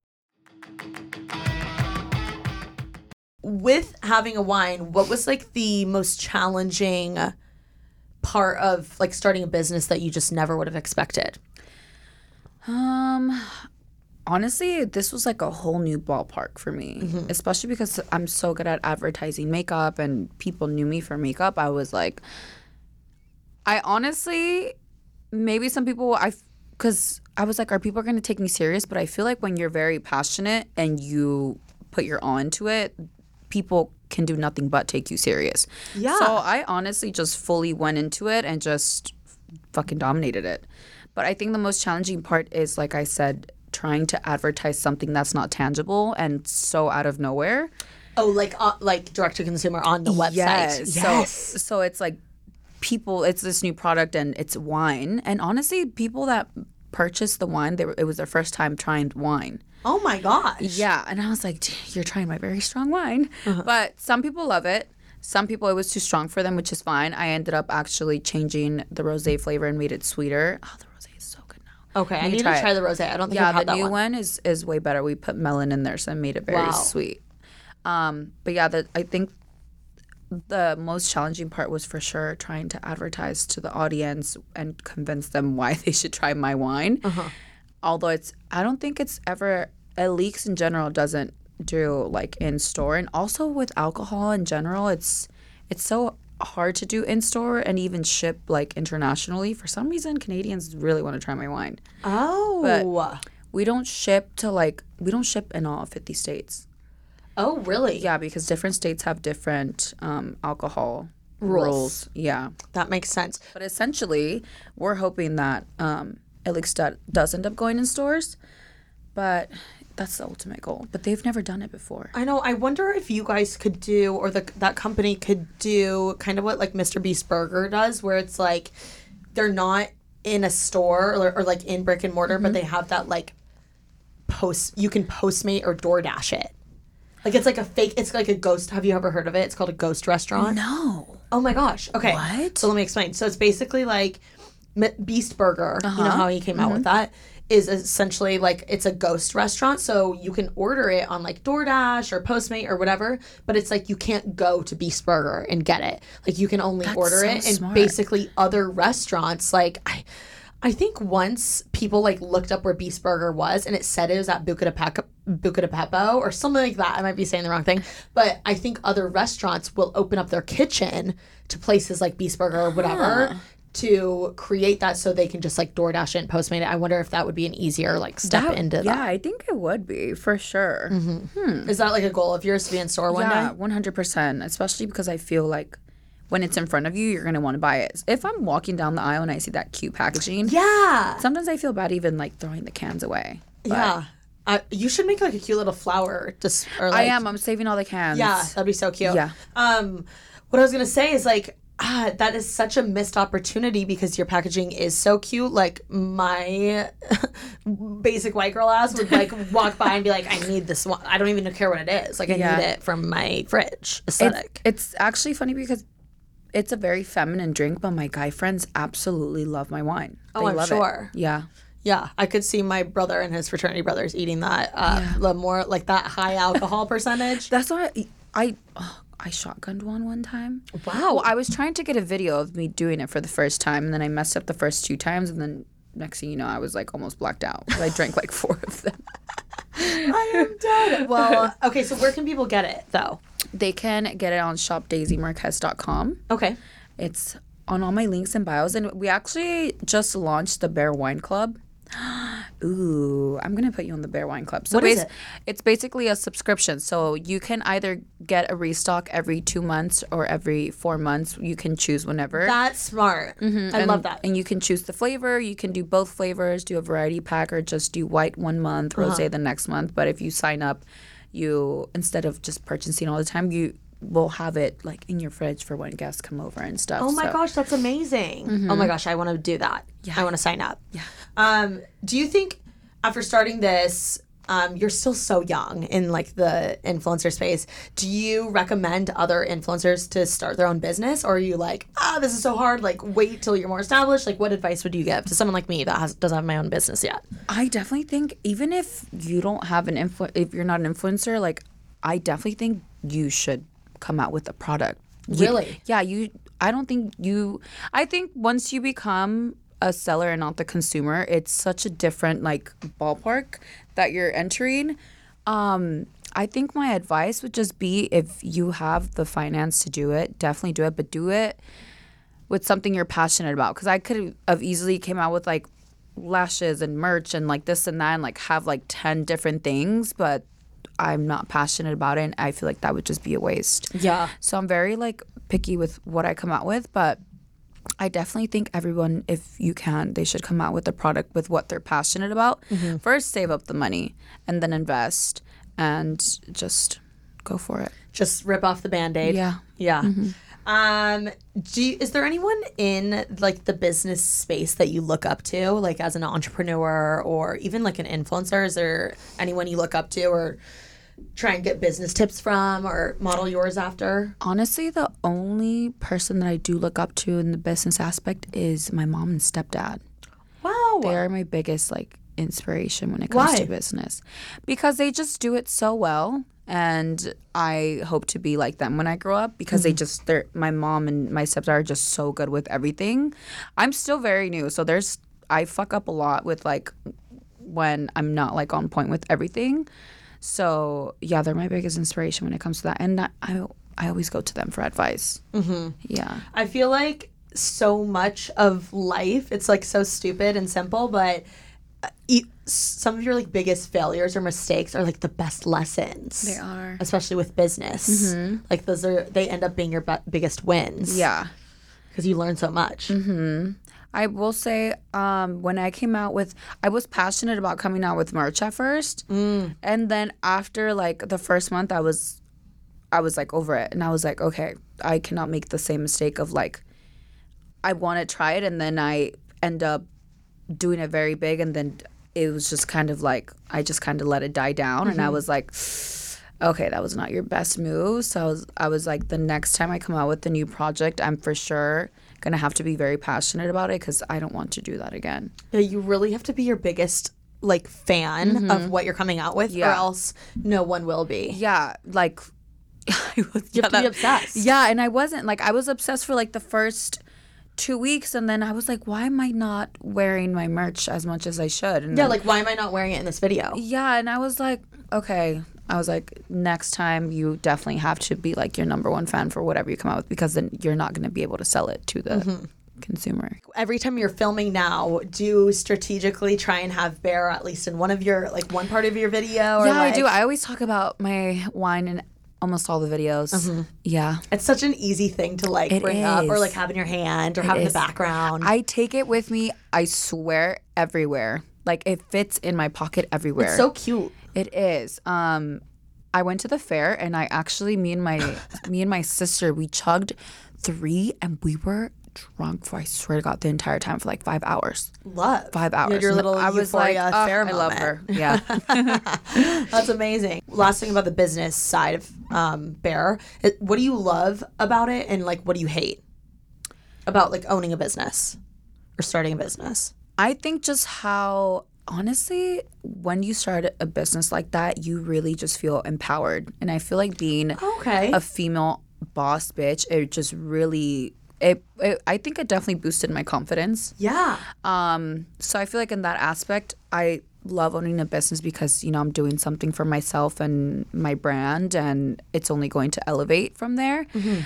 With having a wine, what was like the most challenging part of like starting a business that you just never would have expected? Honestly, this was like a whole new ballpark for me, especially because I'm so good at advertising makeup and people knew me for makeup. I was like, I honestly, maybe some people, because I was like, are people going to take me serious? But I feel like when you're very passionate and you put your all into it, people can do nothing but take you serious. Yeah. So I honestly just fully went into it and just fucking dominated it. But I think the most challenging part is, like I said, trying to advertise something that's not tangible and so out of nowhere. Oh, like direct to consumer on the website. Yes. So it's like people, it's this new product and it's wine. And honestly, people that purchased the wine, it was their first time trying wine. Oh my gosh. Yeah. And I was like, you're trying my very strong wine. But some people love it. Some people, it was too strong for them, which is fine. I ended up actually changing the rosé flavor and made it sweeter. Oh, the rosé is so good. Okay, I need to try the rosé. I don't think I've had that one. Yeah, the new one is way better. We put melon in there, so it made it very sweet. But yeah, I think the most challenging part was for sure trying to advertise to the audience and convince them why they should try my wine. Although I don't think it's ever, at least in general, doesn't do like in store. And also with alcohol in general, it's so hard to do in store and even ship like internationally. For some reason, Canadians really want to try my wine. But we don't ship to in all 50 states. Oh, really? Yeah, because different states have different alcohol rules. Yeah, that makes sense. But essentially, we're hoping that at least that does end up going in stores. But that's the ultimate goal. But they've never done it before. I know. I wonder if you guys could do, or that company could do, kind of what like Mr. Beast Burger does, where it's like they're not in a store or like in brick and mortar, but they have that like you can Postmate or DoorDash it. Like it's like a fake, it's like a ghost. Have you ever heard of it? It's called a ghost restaurant. No. Oh my gosh. Okay. What? So let me explain. So it's basically like Beast Burger. You know how he came out with that? Is essentially like it's a ghost restaurant, so you can order it on like DoorDash or Postmate or whatever, but it's like you can't go to Beast Burger and get it. Like you can only order it, and basically other restaurants like I think once people like looked up where Beast Burger was, and it said it was at Buca di Beppo or something like that. I might be saying the wrong thing, but I think other restaurants will open up their kitchen to places like Beast Burger or whatever. To create that so they can just like DoorDash it and Postmate it. I wonder if that would be an easier like step into that. Yeah, I think it would be for sure. Is that like a goal of yours to be in store one day? Yeah, 100%. Especially because I feel like when it's in front of you, you're going to want to buy it. If I'm walking down the aisle and I see that cute packaging, sometimes I feel bad even like throwing the cans away. You should make like a cute little flower. Or, like, I'm saving all the cans. Yeah, that'd be so cute. Yeah. What I was going to say is like, that is such a missed opportunity because your packaging is so cute. Like, my basic white girl ass would, like, walk by and be like, I need this one. I don't even care what it is. Like, I need it from my fridge. Aesthetic. It's actually funny because it's a very feminine drink, but my guy friends absolutely love my wine. Oh, I'm sure. Yeah. Yeah, I could see my brother and his fraternity brothers eating that. The more, like, that high alcohol percentage. That's what I shotgunned one time. Wow. Well, I was trying to get a video of me doing it for the first time, and then I messed up the first two times, and then next thing you know, I was, like, almost blacked out. I drank, like, four of them. I am dead. Well, okay, so where can people get it, though? They can get it on shopdaisymarquez.com. Okay. It's on all my links and bios, and we actually just launched the Bare Wine Club. Ooh, I'm going to put you on the Bare Wine Club. So what is it? It's basically a subscription. So you can either get a restock every 2 months or every 4 months. You can choose whenever. That's smart. Mm-hmm. I love that. And you can choose the flavor. You can do both flavors, do a variety pack, or just do white 1 month, rosé the next month. But if you sign up, you, instead of just purchasing all the time, you will have it, like, in your fridge for when guests come over and stuff. Oh, my gosh, that's amazing. Mm-hmm. Oh, my gosh, I want to do that. Yeah. I want to sign up. Yeah. Do you think after starting this, you're still so young in, like, the influencer space, do you recommend other influencers to start their own business? Or are you like, this is so hard, like, wait till you're more established? Like, what advice would you give to someone like me that doesn't have my own business yet? I definitely think even if you don't have an if you're not an influencer, like, I definitely think you should come out with a product. I think once you become a seller and not the consumer, it's such a different, like, ballpark that you're entering. I think my advice would just be, if you have the finance to do it, definitely do it, but do it with something you're passionate about. Because I could have easily came out with, like, lashes and merch and, like, this and that, and, like, have, like, 10 different things, but I'm not passionate about it, and I feel like that would just be a waste. Yeah. So I'm very, like, picky with what I come out with, but I definitely think everyone, if you can, they should come out with a product with what they're passionate about. Mm-hmm. First, save up the money, and then invest, and just go for it. Just rip off the Band-Aid. Yeah. Yeah. Mm-hmm. Is there anyone in, like, the business space that you look up to, like, as an entrepreneur or even, like, an influencer? Is there anyone you look up to or try and get business tips from or model yours after? Honestly, the only person that I do look up to in the business aspect is my mom and stepdad. Wow. They are my biggest, like, inspiration when it comes to business. Because they just do it so well. And I hope to be like them when I grow up, because they're my mom and my stepdad are just so good with everything. I'm still very new, so I fuck up a lot with, like, when I'm not, like, on point with everything. So yeah, they're my biggest inspiration when it comes to that, and I always go to them for advice. Mm-hmm. Yeah, I feel like so much of life, it's, like, so stupid and simple, but some of your, like, biggest failures or mistakes are, like, the best lessons. They are. Especially with business. Mm-hmm. Like, they end up being your biggest wins. Yeah. Because you learn so much. Mm-hmm. I will say, when I came out with, I was passionate about coming out with merch at first. Mm. And then after, like, the first month, I was like, over it. And I was like, okay, I cannot make the same mistake of, like, I want to try it, and then I end up doing it very big, and then it was just kind of like I just kind of let it die down. Mm-hmm. And I was like, okay, that was not your best move. So I was like, the next time I come out with a new project, I'm for sure gonna have to be very passionate about it, because I don't want to do that again. Yeah, you really have to be your biggest, like, fan of what you're coming out with, or else no one will be. Yeah, like I was, you have to be obsessed. Yeah, and I wasn't, like, I was obsessed for, like, the first 2 weeks, and then I was like, why am I not wearing my merch as much as I should? And yeah, like, why am I not wearing it in this video? Yeah, and I was like, okay. I was like, next time you definitely have to be, like, your number one fan for whatever you come out with, because then you're not going to be able to sell it to the consumer. Every time you're filming now, do you strategically try and have Bare at least in one of your, like, one part of your video? Or yeah, like... I do. I always talk about my wine and almost all the videos. Mm-hmm. Yeah. It's such an easy thing to, like, it bring is. Up or, like, have in your hand or it have is. In the background. I take it with me, I swear, everywhere. Like, it fits in my pocket everywhere. It's so cute. It is. I went to the fair and I actually, me and my sister, we chugged three and we were drunk for, I swear to God, the entire time for like 5 hours. Love. 5 hours. You had your little I was like, oh, fair I love her. Yeah. That's amazing. Last thing about the business side of Bare, what do you love about it and like what do you hate about like owning a business or starting a business? I think just how, honestly, when you start a business like that, you really just feel empowered. And I feel like being a female boss bitch, it just really... I think it definitely boosted my confidence. Yeah. So I feel like in that aspect, I love owning a business because, you know, I'm doing something for myself and my brand, and it's only going to elevate from there. Mm-hmm.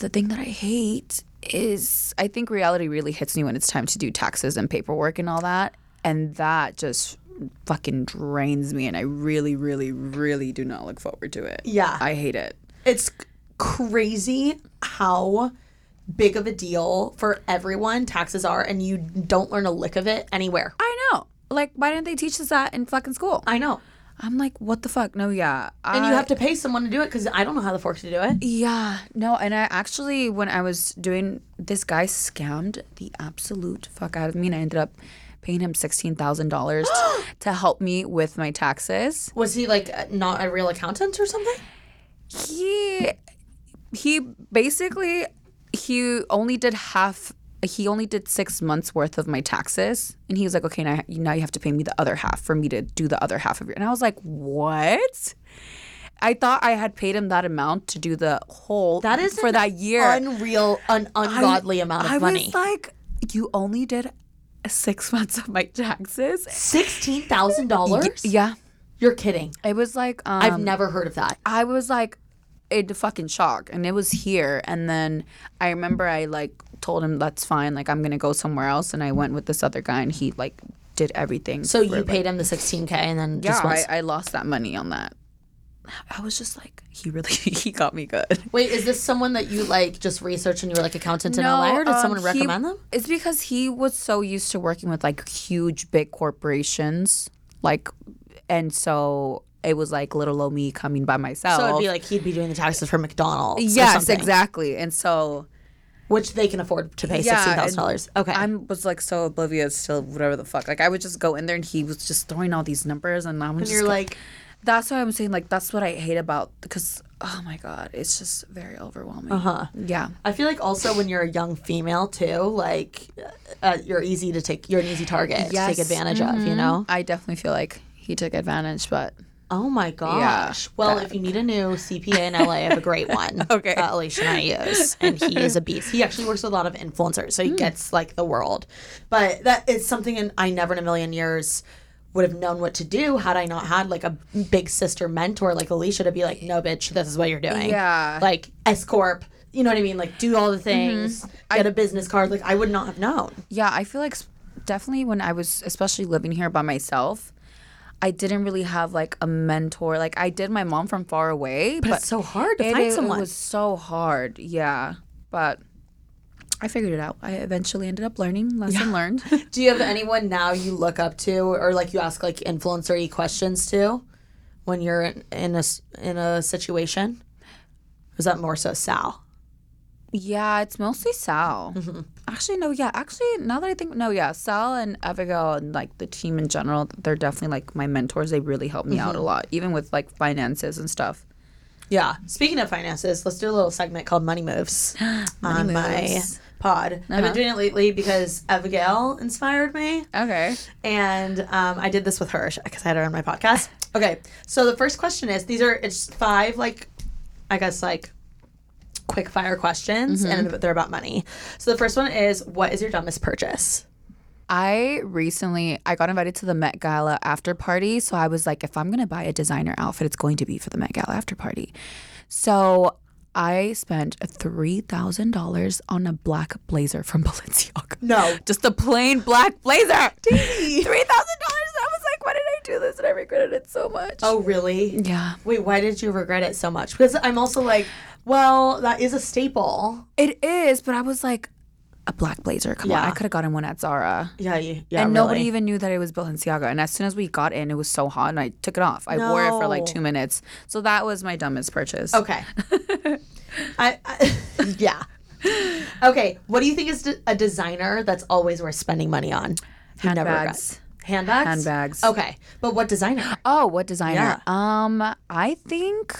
The thing that I hate is I think reality really hits me when it's time to do taxes and paperwork and all that. And that just fucking drains me. And I really, really, really do not look forward to it. Yeah. I hate it. It's crazy how... big of a deal for everyone taxes are, and you don't learn a lick of it anywhere. I know. Like, why didn't they teach us that in fucking school? I know. I'm like, what the fuck? No, yeah. And you have to pay someone to do it because I don't know how the fuck to do it. Yeah. No, and I actually, when I was doing, this guy scammed the absolute fuck out of me, and I ended up paying him $16,000 to help me with my taxes. Was he, like, not a real accountant or something? He basically... He only did 6 months worth of my taxes. And he was like, okay, now you have to pay me the other half for me to do the other half of your. And I was like, what? I thought I had paid him that amount to do the whole that is for that year. Unreal, ungodly amount of money. I was like, you only did 6 months of my taxes? $16,000? Yeah. You're kidding. It was like. I've never heard of that. I was like. It fucking shock, and it was here. And then I remember I like told him that's fine, like I'm gonna go somewhere else, and I went with this other guy, and he like did everything. So you paid him the $16,000, and then yeah, I lost that money on that. I was just like, he got me good. Wait, is this someone that you like just researched and you were like accountant in LA, or did someone recommend them? It's because he was so used to working with like huge big corporations, like, and so. It was like little old me coming by myself. So it'd be like he'd be doing the taxes for McDonald's. Yes, exactly. And so, which they can afford to pay $16,000. Okay, I was like so oblivious to whatever the fuck. Like I would just go in there and he was just throwing all these numbers, and I'm just like, that's why I'm saying like that's what I hate about because oh my God, it's just very overwhelming. Uh huh. Yeah, I feel like also when you're a young female too, like you're an easy target to take advantage of. You know, I definitely feel like he took advantage, but. Oh, my gosh. Yeah, well, if you need a new CPA in LA, I have a great one. Okay. Alicia and I use. And he is a beast. He actually works with a lot of influencers, so he gets, like, the world. But that is something I never in a million years would have known what to do had I not had, like, a big sister mentor like Alicia to be like, no, bitch, this is what you're doing. Yeah. Like, S-Corp. You know what I mean? Like, do all the things. Mm-hmm. Get a business card. Like, I would not have known. Yeah, I feel like definitely when I was especially living here by myself, I didn't really have, like, a mentor. Like, I did my mom from far away. But it's so hard to find someone. It was so hard, yeah. But I figured it out. I eventually ended up learning. Lesson learned. Do you have anyone now you look up to or, like, you ask, like, influencer-y questions to when you're in a situation? Or is that more so Sal? Yeah, it's mostly Sal. Mm-hmm. Sal and Abigail and, like, the team in general, they're definitely, like, my mentors. They really help me out a lot, even with, like, finances and stuff. Yeah. Speaking of finances, let's do a little segment called Money Moves my pod. Uh-huh. I've been doing it lately because Abigail inspired me. Okay. And I did this with her because I had her on my podcast. Okay. So the first question is, it's five, like, I guess, like, quick fire questions and they're about money. So the first one is, what is your dumbest purchase? I got invited to the Met Gala after party, so I was like, if I'm gonna buy a designer outfit, it's going to be for the Met Gala after party. So I spent $3,000 on a black blazer from Balenciaga. No, just a plain black blazer. $3,000. I was like, why did I do this? And I regretted it so much. Oh, really? Yeah. Wait, why did you regret it so much? Because I'm also like, well, that is a staple. It is, but I was like, a black blazer. Come on, I could have gotten one at Zara. Yeah. And nobody even knew that it was Balenciaga. And as soon as we got in, it was so hot, and I took it off. I wore it for like 2 minutes. So that was my dumbest purchase. Okay. Yeah. Okay. What do you think is a designer that's always worth spending money on? Handbags. Okay. But what designer? Yeah. I think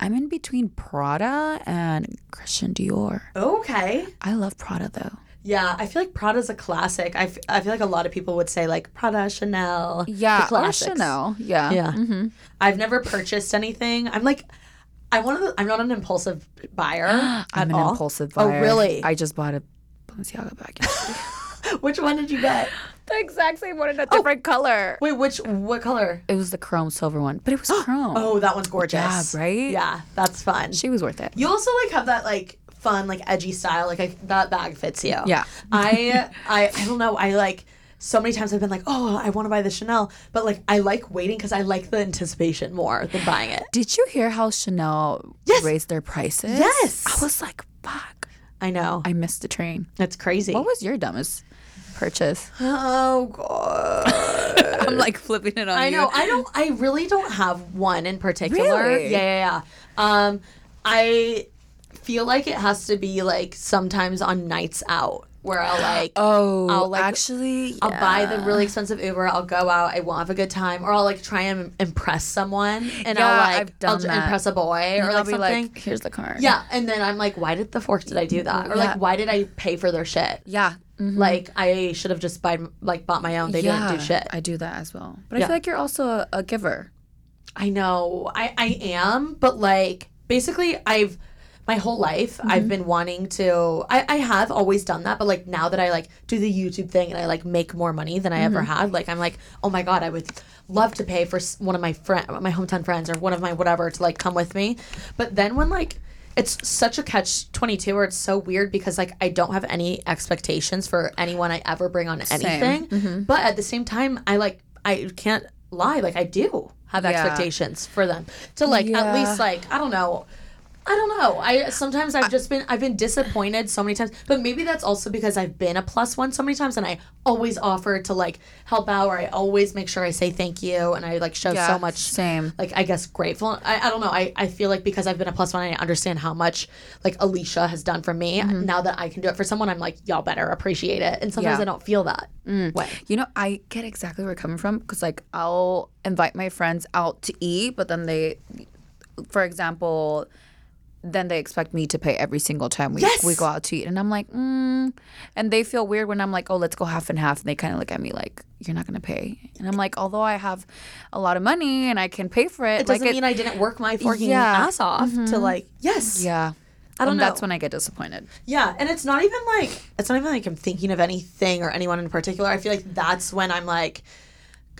I'm in between Prada and Christian Dior. Okay. I love Prada though. Yeah, I feel like Prada's a classic. I feel like a lot of people would say like Prada, Chanel. Yeah, Chanel. Yeah. Mm-hmm. I've never purchased anything. I'm not an impulsive buyer at all. I'm an impulsive buyer. Oh, really? I just bought a Balenciaga bag yesterday. Which one did you get? The exact same one in a different color. Wait, what color? It was the chrome silver one, but it was chrome. Oh, that one's gorgeous. Yeah, right? Yeah, that's fun. She was worth it. You also like have that like fun, like edgy style. Like that bag fits you. Yeah. I don't know. I like so many times I've been like, oh, I want to buy the Chanel, but like I like waiting because I like the anticipation more than buying it. Did you hear how Chanel raised their prices? Yes. I was like, fuck. I know. I missed the train. That's crazy. What was your dumbest purchase? Oh, God. I'm like flipping it on you. I know. I really don't have one in particular. Really? Yeah. I feel like it has to be like sometimes on nights out where I'll buy the really expensive Uber. I'll go out. I won't have a good time. Or I'll like try and impress someone. And I'll impress a boy and or like something. Like, here's the card. Yeah. And then I'm like, did I do that? Or like, why did I pay for their shit? Yeah. Mm-hmm. Like, I should have just bought my own. They didn't do shit. I do that as well. But I feel like you're also a giver. I know. I am. But like, basically my whole life, mm-hmm. I've been wanting to. I have always done that, but like now that I like do the YouTube thing and I like make more money than I mm-hmm. ever had, like I'm like, oh my God, I would love to pay for one of my hometown friends or one of my whatever to like come with me. But then when like it's such a catch-22, or it's so weird because like I don't have any expectations for anyone I ever bring on anything. Mm-hmm. But at the same time, I can't lie, like I do have expectations for them to like at least like I don't know. I've been disappointed so many times, but maybe that's also because I've been a plus one so many times, and I always offer to like help out, or I always make sure I say thank you, and I like show so much. Same. Like I guess grateful. I don't know. I feel like because I've been a plus one, and I understand how much like Alicia has done for me. Mm-hmm. Now that I can do it for someone, I'm like, y'all better appreciate it. And sometimes I don't feel that way. You know, I get exactly where you're coming from because like I'll invite my friends out to eat, but then they expect me to pay every single time we go out to eat. And I'm like, And they feel weird when I'm like, oh, let's go half and half. And they kind of look at me like, you're not going to pay. And I'm like, although I have a lot of money and I can pay for it. It doesn't mean I didn't work my fucking ass off mm-hmm. to like, yes. Yeah. I don't know. That's when I get disappointed. Yeah. And it's not even like I'm thinking of anything or anyone in particular. I feel like that's when I'm like,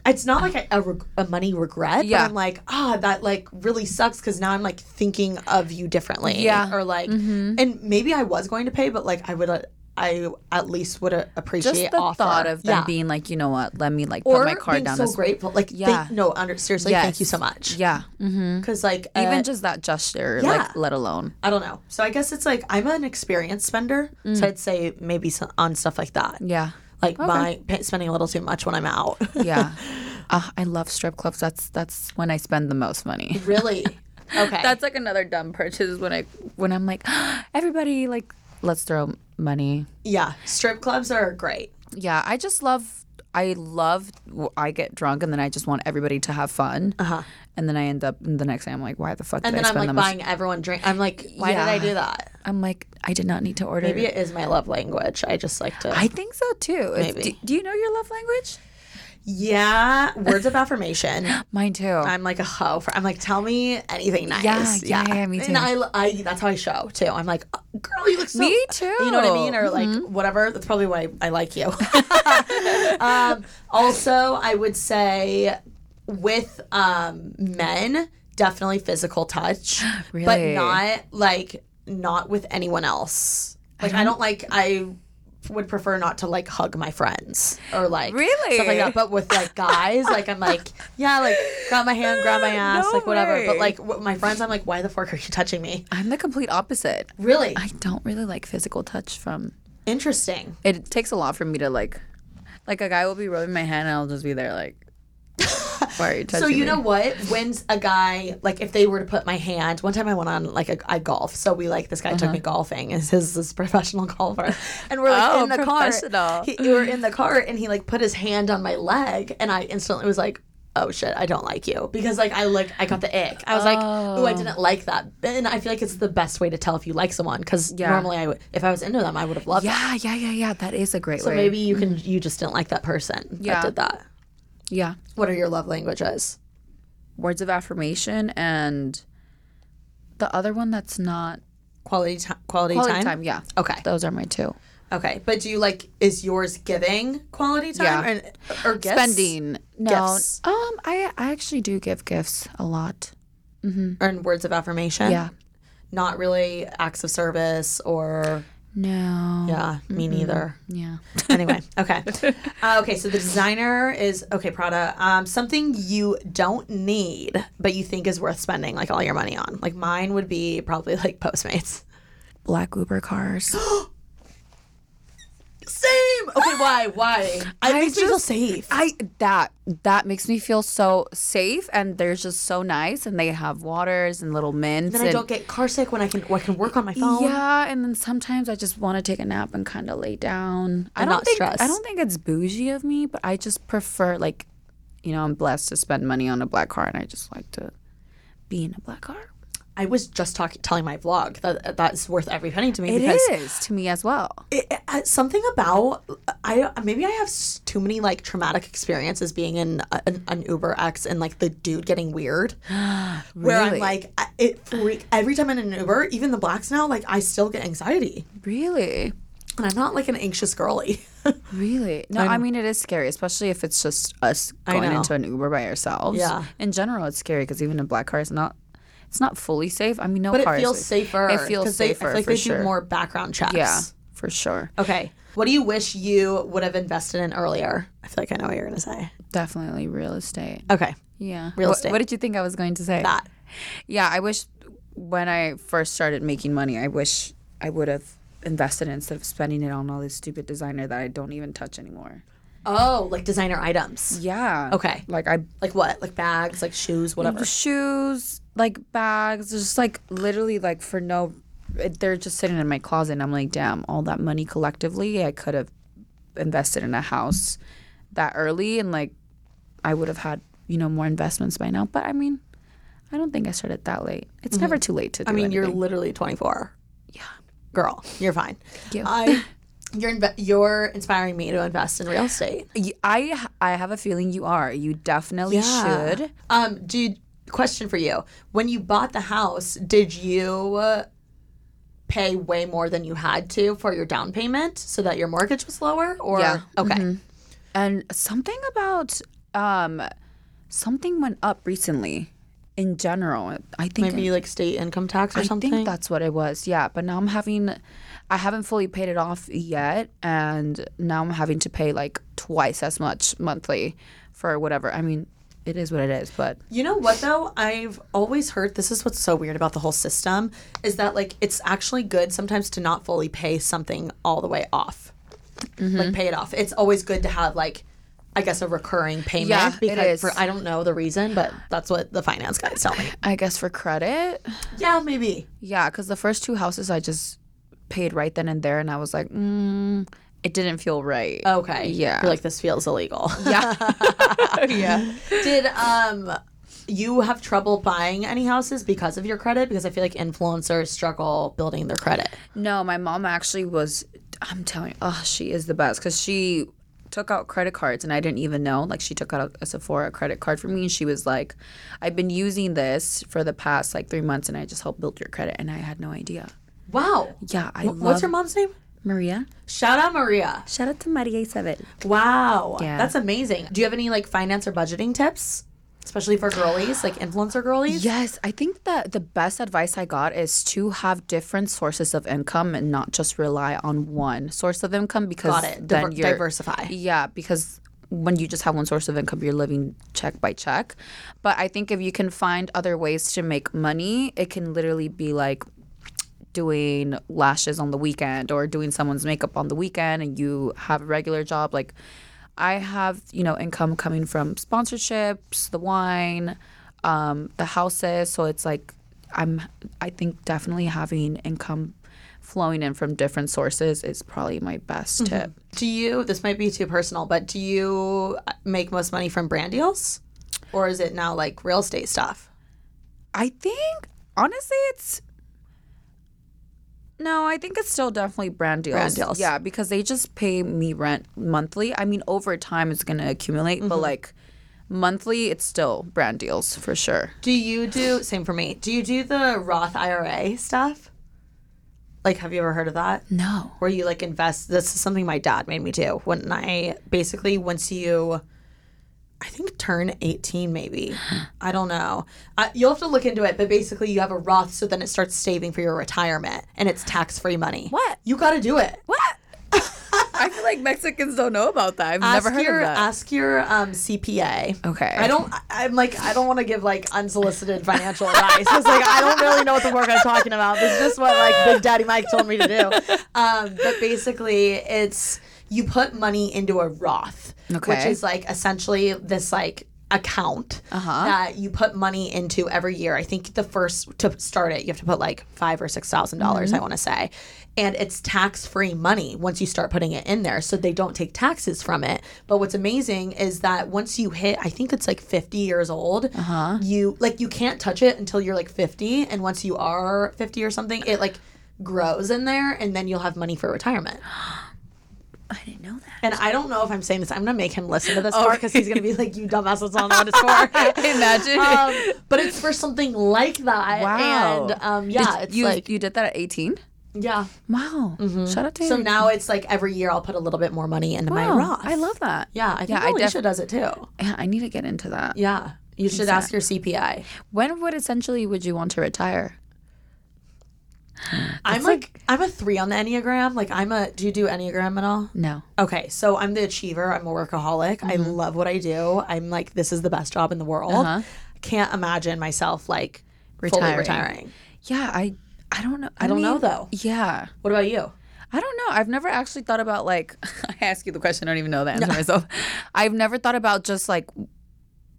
it's not like a money regret, but I'm like, that like really sucks because now I'm like thinking of you differently. Yeah. Or like, mm-hmm. and maybe I was going to pay, but like I at least would appreciate just the thought of them being like, you know what, let me like put my card down. Or being so grateful. Like, seriously, thank you so much. Yeah. Because mm-hmm. like. Even just that gesture, like let alone. I don't know. So I guess it's like I'm an experienced spender. Mm. So I'd say maybe on stuff like that. Yeah. Like spending a little too much when I'm out. Yeah. I love strip clubs. That's when I spend the most money. Really? Okay. That's like another dumb purchase when I'm like, everybody, like, let's throw money. Yeah. Strip clubs are great. Yeah. I get drunk and then I just want everybody to have fun. Uh-huh. And then I end up, and the next day I'm like, why the fuck did I spend that much? And then I'm like buying everyone drink. I'm like, why did I do that? I'm like, I did not need to order. Maybe it is my love language. I just like to. I think so too. Maybe. Do you know your love language? Yeah. Words of affirmation. Mine too. I'm like a hoe. I'm like, tell me anything nice. Yeah, me too. And I that's how I show too. I'm like, girl, you look so. Me too. You know what I mean? Or like mm-hmm. whatever. That's probably why I like you. Also, I would say with men, definitely physical touch. Really? But not with anyone else. Like I would prefer not to like hug my friends or like really stuff like that. But with like guys, like I'm like like grab my hand, grab my ass, no like whatever. Way. But like my friends, I'm like, why the fuck are you touching me? I'm the complete opposite. Really, I don't really like physical touch from Interesting. It takes a lot for me to like a guy will be rubbing my hand and I'll just be there like, why are you touching So you me? Know what? When a guy, like if they were to put my hand, one time I went on like I golf. So we like, this guy took me golfing and this professional golfer. And we're like in the car. We were in the car and he like put his hand on my leg and I instantly was like, oh shit, I don't like you. Because like I got the ick. I was like, oh, I didn't like that. And I feel like it's the best way to tell if you like someone because normally I would, if I was into them, I would have loved them. Yeah. That is a great way. So maybe you can, you just didn't like that person that did that. Yeah. What are your love languages? Words of affirmation and the other one that's not... Quality time? Quality time, yeah. Okay. Those are my two. Okay. But do you like, is yours giving quality time or gifts? Spending. No. Gifts? I actually do give gifts a lot. Mm-hmm. And words of affirmation? Yeah. Not really acts of service or... No. Yeah, me neither. Yeah. Anyway, okay. Okay, so the designer is, okay, Prada. Something you don't need, but you think is worth spending, like, all your money on. Like, mine would be probably, like, Postmates. Black Uber cars. Same! Okay, why? It makes me feel safe. That makes me feel so safe, and they're just so nice, and they have waters and little mints. And then I don't get car sick when I can work on my phone. Yeah, and then sometimes I just want to take a nap and kind of lay down. I don't think it's bougie of me, but I just prefer, like, you know, I'm blessed to spend money on a black car, and I just like to be in a black car. I was just telling my vlog that that's worth every penny to me. It is to me as well. Something about maybe I have too many like traumatic experiences being in an UberX and like the dude getting weird. Really? Where I'm like every time I'm in an Uber, even the blacks now, like I still get anxiety. Really? And I'm not like an anxious girly. Really? No, I mean it is scary, especially if it's just us going into an Uber by ourselves. Yeah. In general, it's scary because even a black car is not. It's not fully safe. I mean, but it feels safer. It feels safer, I feel like they do more background checks. Yeah, for sure. Okay. What do you wish you would have invested in earlier? I feel like I know what you're going to say. Definitely real estate. Okay. Yeah. Real estate. What did you think I was going to say? That. Yeah, I wish when I first started making money, I wish I would have invested instead of spending it on all this stupid designer that I don't even touch anymore. Oh, like designer items. Yeah. Okay. Like what? Like bags, like shoes, whatever. Like shoes, like bags, just like literally like for no, they're just sitting in my closet and I'm like, damn, all that money collectively, I could have invested in a house that early and like I would have had, you know, more investments by now. But I mean, I don't think I started that late. It's never too late to do anything. You're literally 24. Yeah. Girl, you're fine. Thank you. You're inspiring me to invest in real estate. I have a feeling you are. You definitely should. Question for you. When you bought the house, did you pay way more than you had to for your down payment so that your mortgage was lower? Or? Yeah. Okay. Mm-hmm. And something about something went up recently in general. I think maybe like state income tax or something? I think that's what it was. Yeah. But now I haven't fully paid it off yet, and now I'm having to pay like twice as much monthly for whatever. I mean, it is what it is, but... You know what, though? I've always heard, this is what's so weird about the whole system, is that like it's actually good sometimes to not fully pay something all the way off. Mm-hmm. Like pay it off. It's always good to have like, I guess, a recurring payment. Yeah, because it is. I don't know the reason, but that's what the finance guys tell me. I guess for credit? Yeah, maybe. Yeah, because the first two houses I just... paid right then and there, and I was like, it didn't feel right. Okay. Yeah. You're like, this feels illegal. Yeah. Yeah. Did you have trouble buying any houses because of your credit? Because I feel like influencers struggle building their credit. No, my mom actually was, I'm telling you, she is the best because she took out credit cards and I didn't even know. Like, she took out a Sephora credit card for me and she was like, I've been using this for the past like 3 months and I just helped build your credit, and I had no idea. Wow. Yeah, What's your mom's name? Maria. Shout out Maria. Shout out to Maria Isabel. Wow. Yeah. That's amazing. Do you have any like finance or budgeting tips? Especially for girlies, like influencer girlies? Yes. I think that the best advice I got is to have different sources of income and not just rely on one source of income, because then you diversify. Yeah, because when you just have one source of income, you're living check by check. But I think if you can find other ways to make money, it can literally be like doing lashes on the weekend or doing someone's makeup on the weekend and you have a regular job. Like, I have, you know, income coming from sponsorships, the wine, the houses. So it's like I think definitely having income flowing in from different sources is probably my best tip. Do you, this might be too personal, but do you make most money from brand deals? Or is it now like real estate stuff? I think, honestly, I think it's still definitely brand deals. Brand deals. Yeah, because they just pay me rent monthly. I mean, over time it's going to accumulate, but like monthly it's still brand deals for sure. Do you do, same for me, do you do the Roth IRA stuff? Like, have you ever heard of that? No. Where you like invest, this is something my dad made me do. When I basically, once you, I think turn 18 maybe. I don't know. You'll have to look into it, but basically you have a Roth, so then it starts saving for your retirement, and it's tax-free money. What? You got to do it. What? I feel like Mexicans don't know about that. I've never heard of that. Ask your CPA. Okay. I don't want to give like unsolicited financial advice. It's like, I don't really know what the work I'm talking about. This is just what like Big Daddy Mike told me to do. But basically it's, you put money into a Roth, which is like essentially this like account that you put money into every year. I think the first, to start it, you have to put like $5,000 or $6,000, I want to say. And it's tax-free money once you start putting it in there, so they don't take taxes from it. But what's amazing is that once you hit, I think it's like 50 years old, you can't touch it until you're like 50. And once you are 50 or something, it like grows in there, and then you'll have money for retirement. I didn't know that. And I don't know if I'm saying this. I'm going to make him listen to this part because he's going to be like, you dumbass, that's not what it's for. Imagine. But it's for something like that. Wow. And You did that at 18? Yeah. Wow. Shout out to you. So now it's like every year I'll put a little bit more money into my Roth. I love that. Yeah. I think Alicia does it too. Yeah, I need to get into that. Yeah. You should ask your CPA. When would you want to retire? That's I'm a 3 on the Enneagram. Like, do you do Enneagram at all? No. Okay, so I'm the achiever. I'm a workaholic. I love what I do. I'm like, this is the best job in the world. I can't imagine myself like fully retiring. Yeah, I don't know. I don't know though. Yeah. What about you? I don't know. I've never actually thought about like, I ask you the question, I don't even know the answer myself. I've never thought about just like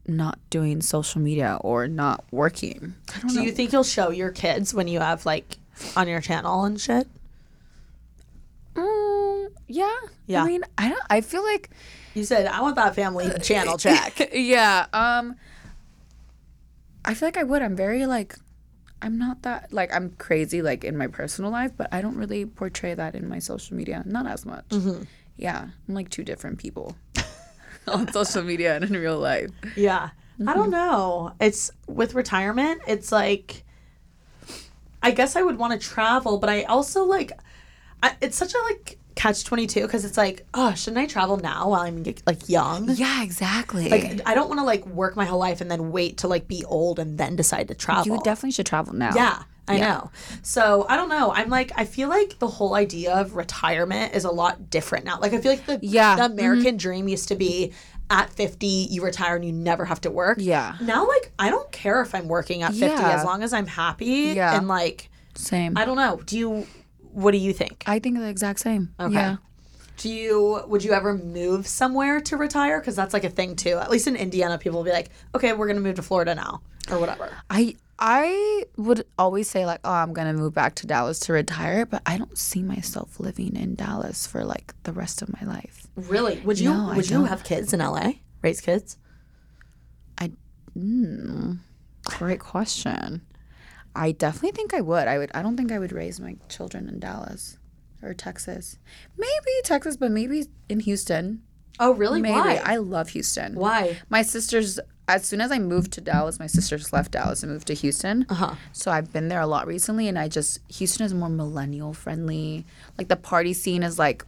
not doing social media or not working. Do you think you'll show your kids when you have like on your channel and shit? Yeah. I mean, I feel like you said I want that family channel check. Yeah. I feel like I would. I'm very like, I'm not that like, I'm crazy like in my personal life, but I don't really portray that in my social media. Not as much. Yeah. I'm like two different people on social media and in real life. Yeah. I don't know. It's with retirement, it's like, I guess I would want to travel, but I also like, it's such a like catch-22 because it's like, oh, shouldn't I travel now while I'm like young? Yeah, exactly. Like, I don't want to like work my whole life and then wait to like be old and then decide to travel. You definitely should travel now. Yeah, I know. So I don't know. I'm like, I feel like the whole idea of retirement is a lot different now. Like I feel like the American dream used to be, at 50, you retire and you never have to work. Yeah. Now, like, I don't care if I'm working at 50 as long as I'm happy. Yeah. And, like, same. I don't know. What do you think? I think the exact same. Okay. Yeah. Would you ever move somewhere to retire? Because that's, like, a thing, too. At least in Indiana, people will be like, okay, we're going to move to Florida now or whatever. I would always say, like, oh, I'm going to move back to Dallas to retire, but I don't see myself living in Dallas for, like, the rest of my life. Really? Would you have kids in L.A.? Raise kids? Great question. I definitely think I would. I don't think I would raise my children in Dallas or Texas. Maybe Texas, but maybe in Houston. Oh, really? Maybe. Why? I love Houston. Why? My sister's... As soon as I moved to Dallas, my sisters left Dallas and moved to Houston. So I've been there a lot recently, and Houston is more millennial friendly. Like the party scene is like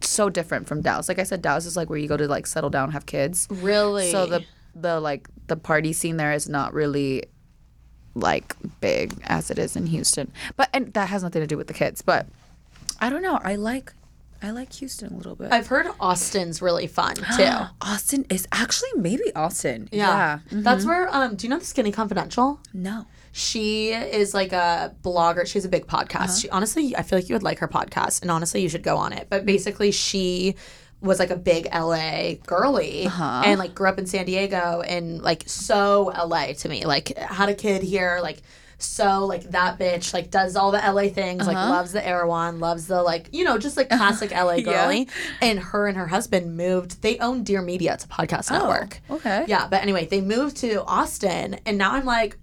so different from Dallas. Like I said, Dallas is like where you go to like settle down, have kids. Really? So the like the party scene there is not really like big as it is in Houston. But and that has nothing to do with the kids. But I don't know. I like Houston a little bit. I've heard Austin's really fun, too. Austin is actually maybe Austin. Yeah. That's where, do you know The Skinny Confidential? No. She is like a blogger. She has a big podcast. Uh-huh. She, honestly, I feel like you would like her podcast, and honestly, you should go on it. But basically, she was like a big LA girly and like grew up in San Diego and like so LA to me. Like had a kid here, like so like that bitch like does all the LA things, like loves the Erewhon, loves the like, you know, just like classic LA girly. And her husband moved. They own Dear Media. It's a podcast network. Okay. Yeah, but anyway, they moved to Austin, and now I'm like,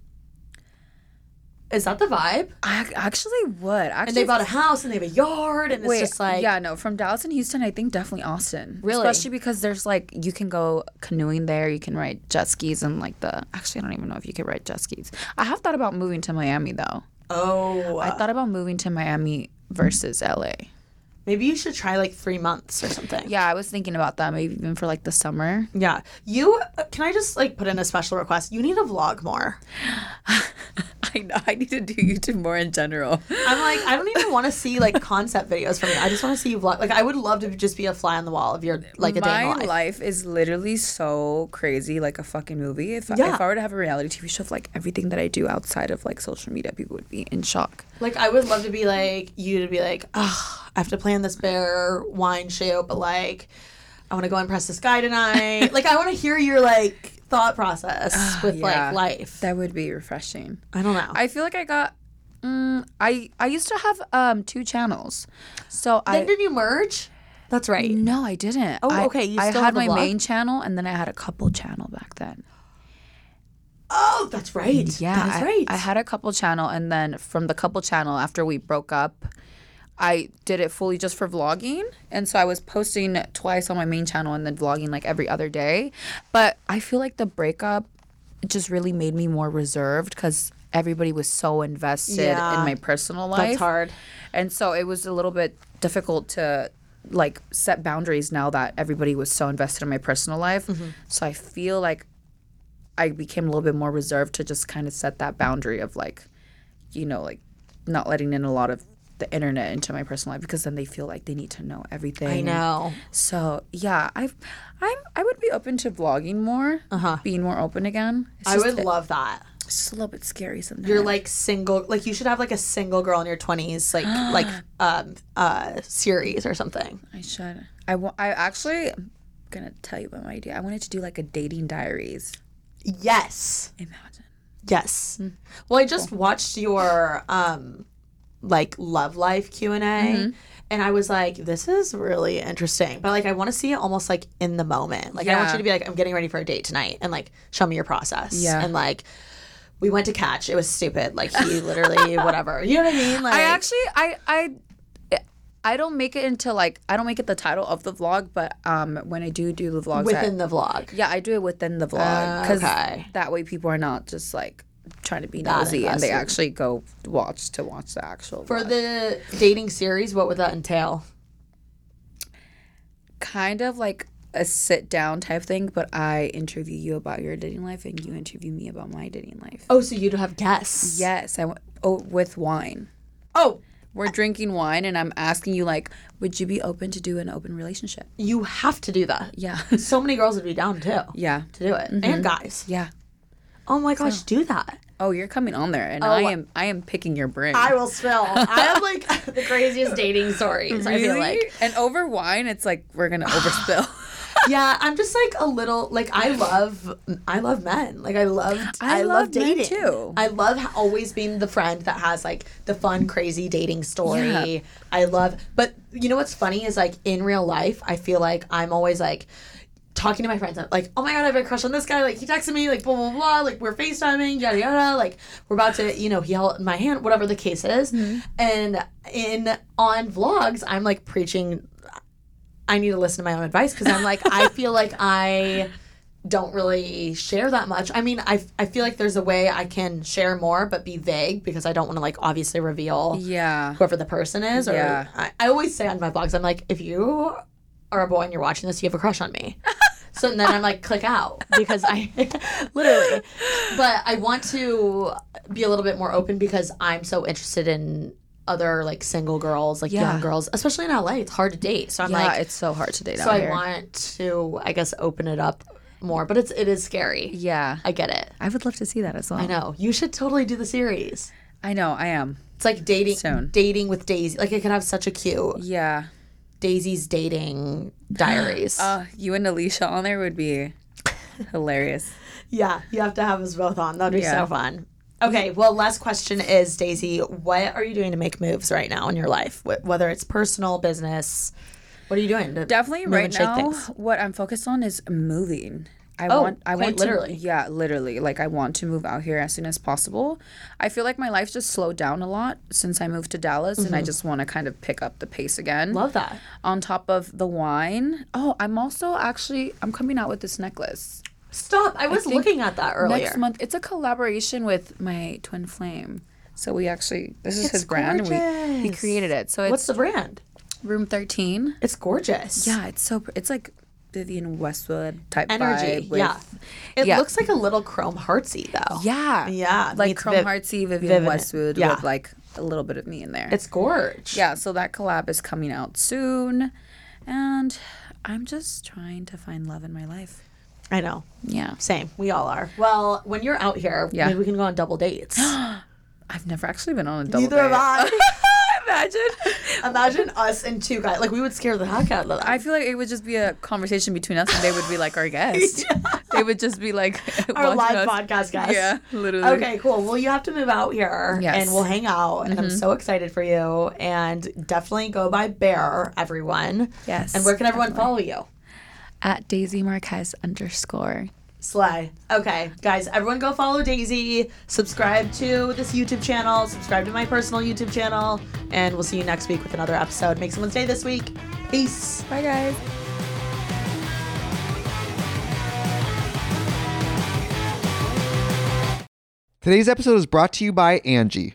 is that the vibe? I actually would. Actually, and they bought a house and they have a yard, and it's just like... Yeah, no, from Dallas and Houston, I think definitely Austin. Really? Especially because there's like, you can go canoeing there, you can ride jet skis and like the... Actually, I don't even know if you can ride jet skis. I have thought about moving to Miami though. Oh. I thought about moving to Miami versus LA. Maybe you should try like 3 months or something. Yeah, I was thinking about that. Maybe even for like the summer. Yeah. You, can I just like put in a special request? You need to vlog more. I know. I need to do YouTube more in general. I'm like, I don't even want to see like concept videos from you. I just want to see you vlog. Like, I would love to just be a fly on the wall of your like a day in life. My life is literally so crazy, like a fucking movie. If I were to have a reality TV show of like everything that I do outside of like social media, people would be in shock. Like, I would love to be like, you to be like, oh, I have to plan this Bare wine show, but like, I want to go impress this guy tonight. Like, I want to hear your like thought process with like life. That would be refreshing. I don't know. I feel like I got I used to have 2 channels. So then did you merge? That's right. No, I didn't. Oh, okay. You still had my main channel, and then I had a couple channel back then. Oh, that's right. Yeah, that's right. I had a couple channel, and then from the couple channel, after we broke up, I did it fully just for vlogging, and so I was posting twice on my main channel and then vlogging like every other day. But I feel like the breakup just really made me more reserved because everybody was so invested in my personal life. That's hard. And so it was a little bit difficult to like set boundaries now that everybody was so invested in my personal life. Mm-hmm. So I feel like I became a little bit more reserved to just kind of set that boundary of like, you know, like not letting in a lot of the internet into my personal life, because then they feel like they need to know everything. I know. So yeah, I would be open to vlogging more, being more open again. I would love that. It's just a little bit scary sometimes. You're like single, like you should have like a single girl in your 20s, like series or something. I should. I actually am gonna tell you about my idea. I wanted to do like a dating diaries. Yes. Imagine. Yes. Mm-hmm. Well, I just watched your like love life Q&A, and I was like, this is really interesting, but like I want to see it almost like in the moment. Like I want you to be like, I'm getting ready for a date tonight, and like show me your process. And like, we went to catch, it was stupid, like he literally whatever, you know what I mean? Like, I actually I don't make it into like, I don't make it the title of the vlog, but when I do the vlogs within the vlog, I do it within the vlog, because that way people are not just like trying to be nosy, and they actually go watch the actual for vlog. The dating series, what would that entail? Kind of like a sit down type thing, but I interview you about your dating life and you interview me about my dating life. Oh, so you'd have guests? Yes. With wine. Oh, we're drinking wine, and I'm asking you, like, would you be open to do an open relationship? You have to do that. Yeah. So many girls would be down too. Yeah. To do it. Mm-hmm. And guys. Yeah. Oh my gosh, do that. Oh, you're coming on there, and I am picking your brain. I will spill. I have like the craziest dating stories, really? I feel like. And over wine, it's like we're going to overspill. Yeah, I'm just like a little, like I love men. Like I love dating too. I love always being the friend that has like the fun, crazy dating story. Yeah. I love, but you know what's funny is like in real life, I feel like I'm always like talking to my friends, I'm like, oh my God, I have a crush on this guy. Like, he texted me, like, blah, blah, blah. Like, we're FaceTiming, yada, yada. Like, we're about to, you know, he held my hand, whatever the case is. Mm-hmm. And on vlogs, I'm like preaching, I need to listen to my own advice, because I'm like, I feel like I don't really share that much. I mean, I feel like there's a way I can share more, but be vague, because I don't want to like obviously reveal whoever the person is. Or I always say on my vlogs, I'm like, if you are a boy and you're watching this, you have a crush on me. So then I'm like, click out, because I literally, but I want to be a little bit more open, because I'm so interested in other like single girls, like young girls, especially in LA. It's hard to date. So I'm like, it's so hard to date out here. So I want to, I guess, open it up more, but it is scary. Yeah. I get it. I would love to see that as well. I know. You should totally do the series. I know. I am. It's like dating with Daisy. Like, it could have such a cute. Yeah. Daisy's dating diaries. You and Alicia on there would be hilarious. Yeah, you have to have us both on. That would be so fun. Okay, well, last question is, Daisy, what are you doing to make moves right now in your life? Whether it's personal, business, what are you doing? Definitely right now, what I'm focused on is moving. I want to, literally. Yeah, literally. Like, I want to move out here as soon as possible. I feel like my life just slowed down a lot since I moved to Dallas, and I just want to kind of pick up the pace again. Love that. On top of the wine. Oh, I'm also I'm coming out with this necklace. Stop. I was looking at that earlier. Next month. It's a collaboration with my twin flame. So we actually, this is his brand. He created it. So what's the brand? Room 13. It's gorgeous. Yeah, it's like Vivian Westwood type energy. Vibe with, yeah. It looks like a little Chrome Heartsy though. Yeah. Yeah. Like Chrome Heartsy, Vivian Westwood with like a little bit of me in there. It's gorgeous. Yeah. So that collab is coming out soon. And I'm just trying to find love in my life. I know. Yeah. Same. We all are. Well, when you're out here, maybe we can go on double dates. I've never actually been on a double date. Neither have I. Imagine us and two guys. Like, we would scare the heck out of them. I feel like it would just be a conversation between us, and they would be like our guests. Yeah. They would just be like our live podcast guests. Yeah, literally. Okay, cool. Well, you have to move out here, and we'll hang out. And I'm so excited for you. And definitely go by Bare, everyone. Yes. And where can everyone follow you? At Daisy Marquez _ Slay. Okay, guys, everyone go follow Daisy. Subscribe to this YouTube channel. Subscribe to my personal YouTube channel. And we'll see you next week with another episode. Make someone's day this week. Peace. Bye, guys. Today's episode is brought to you by Angie.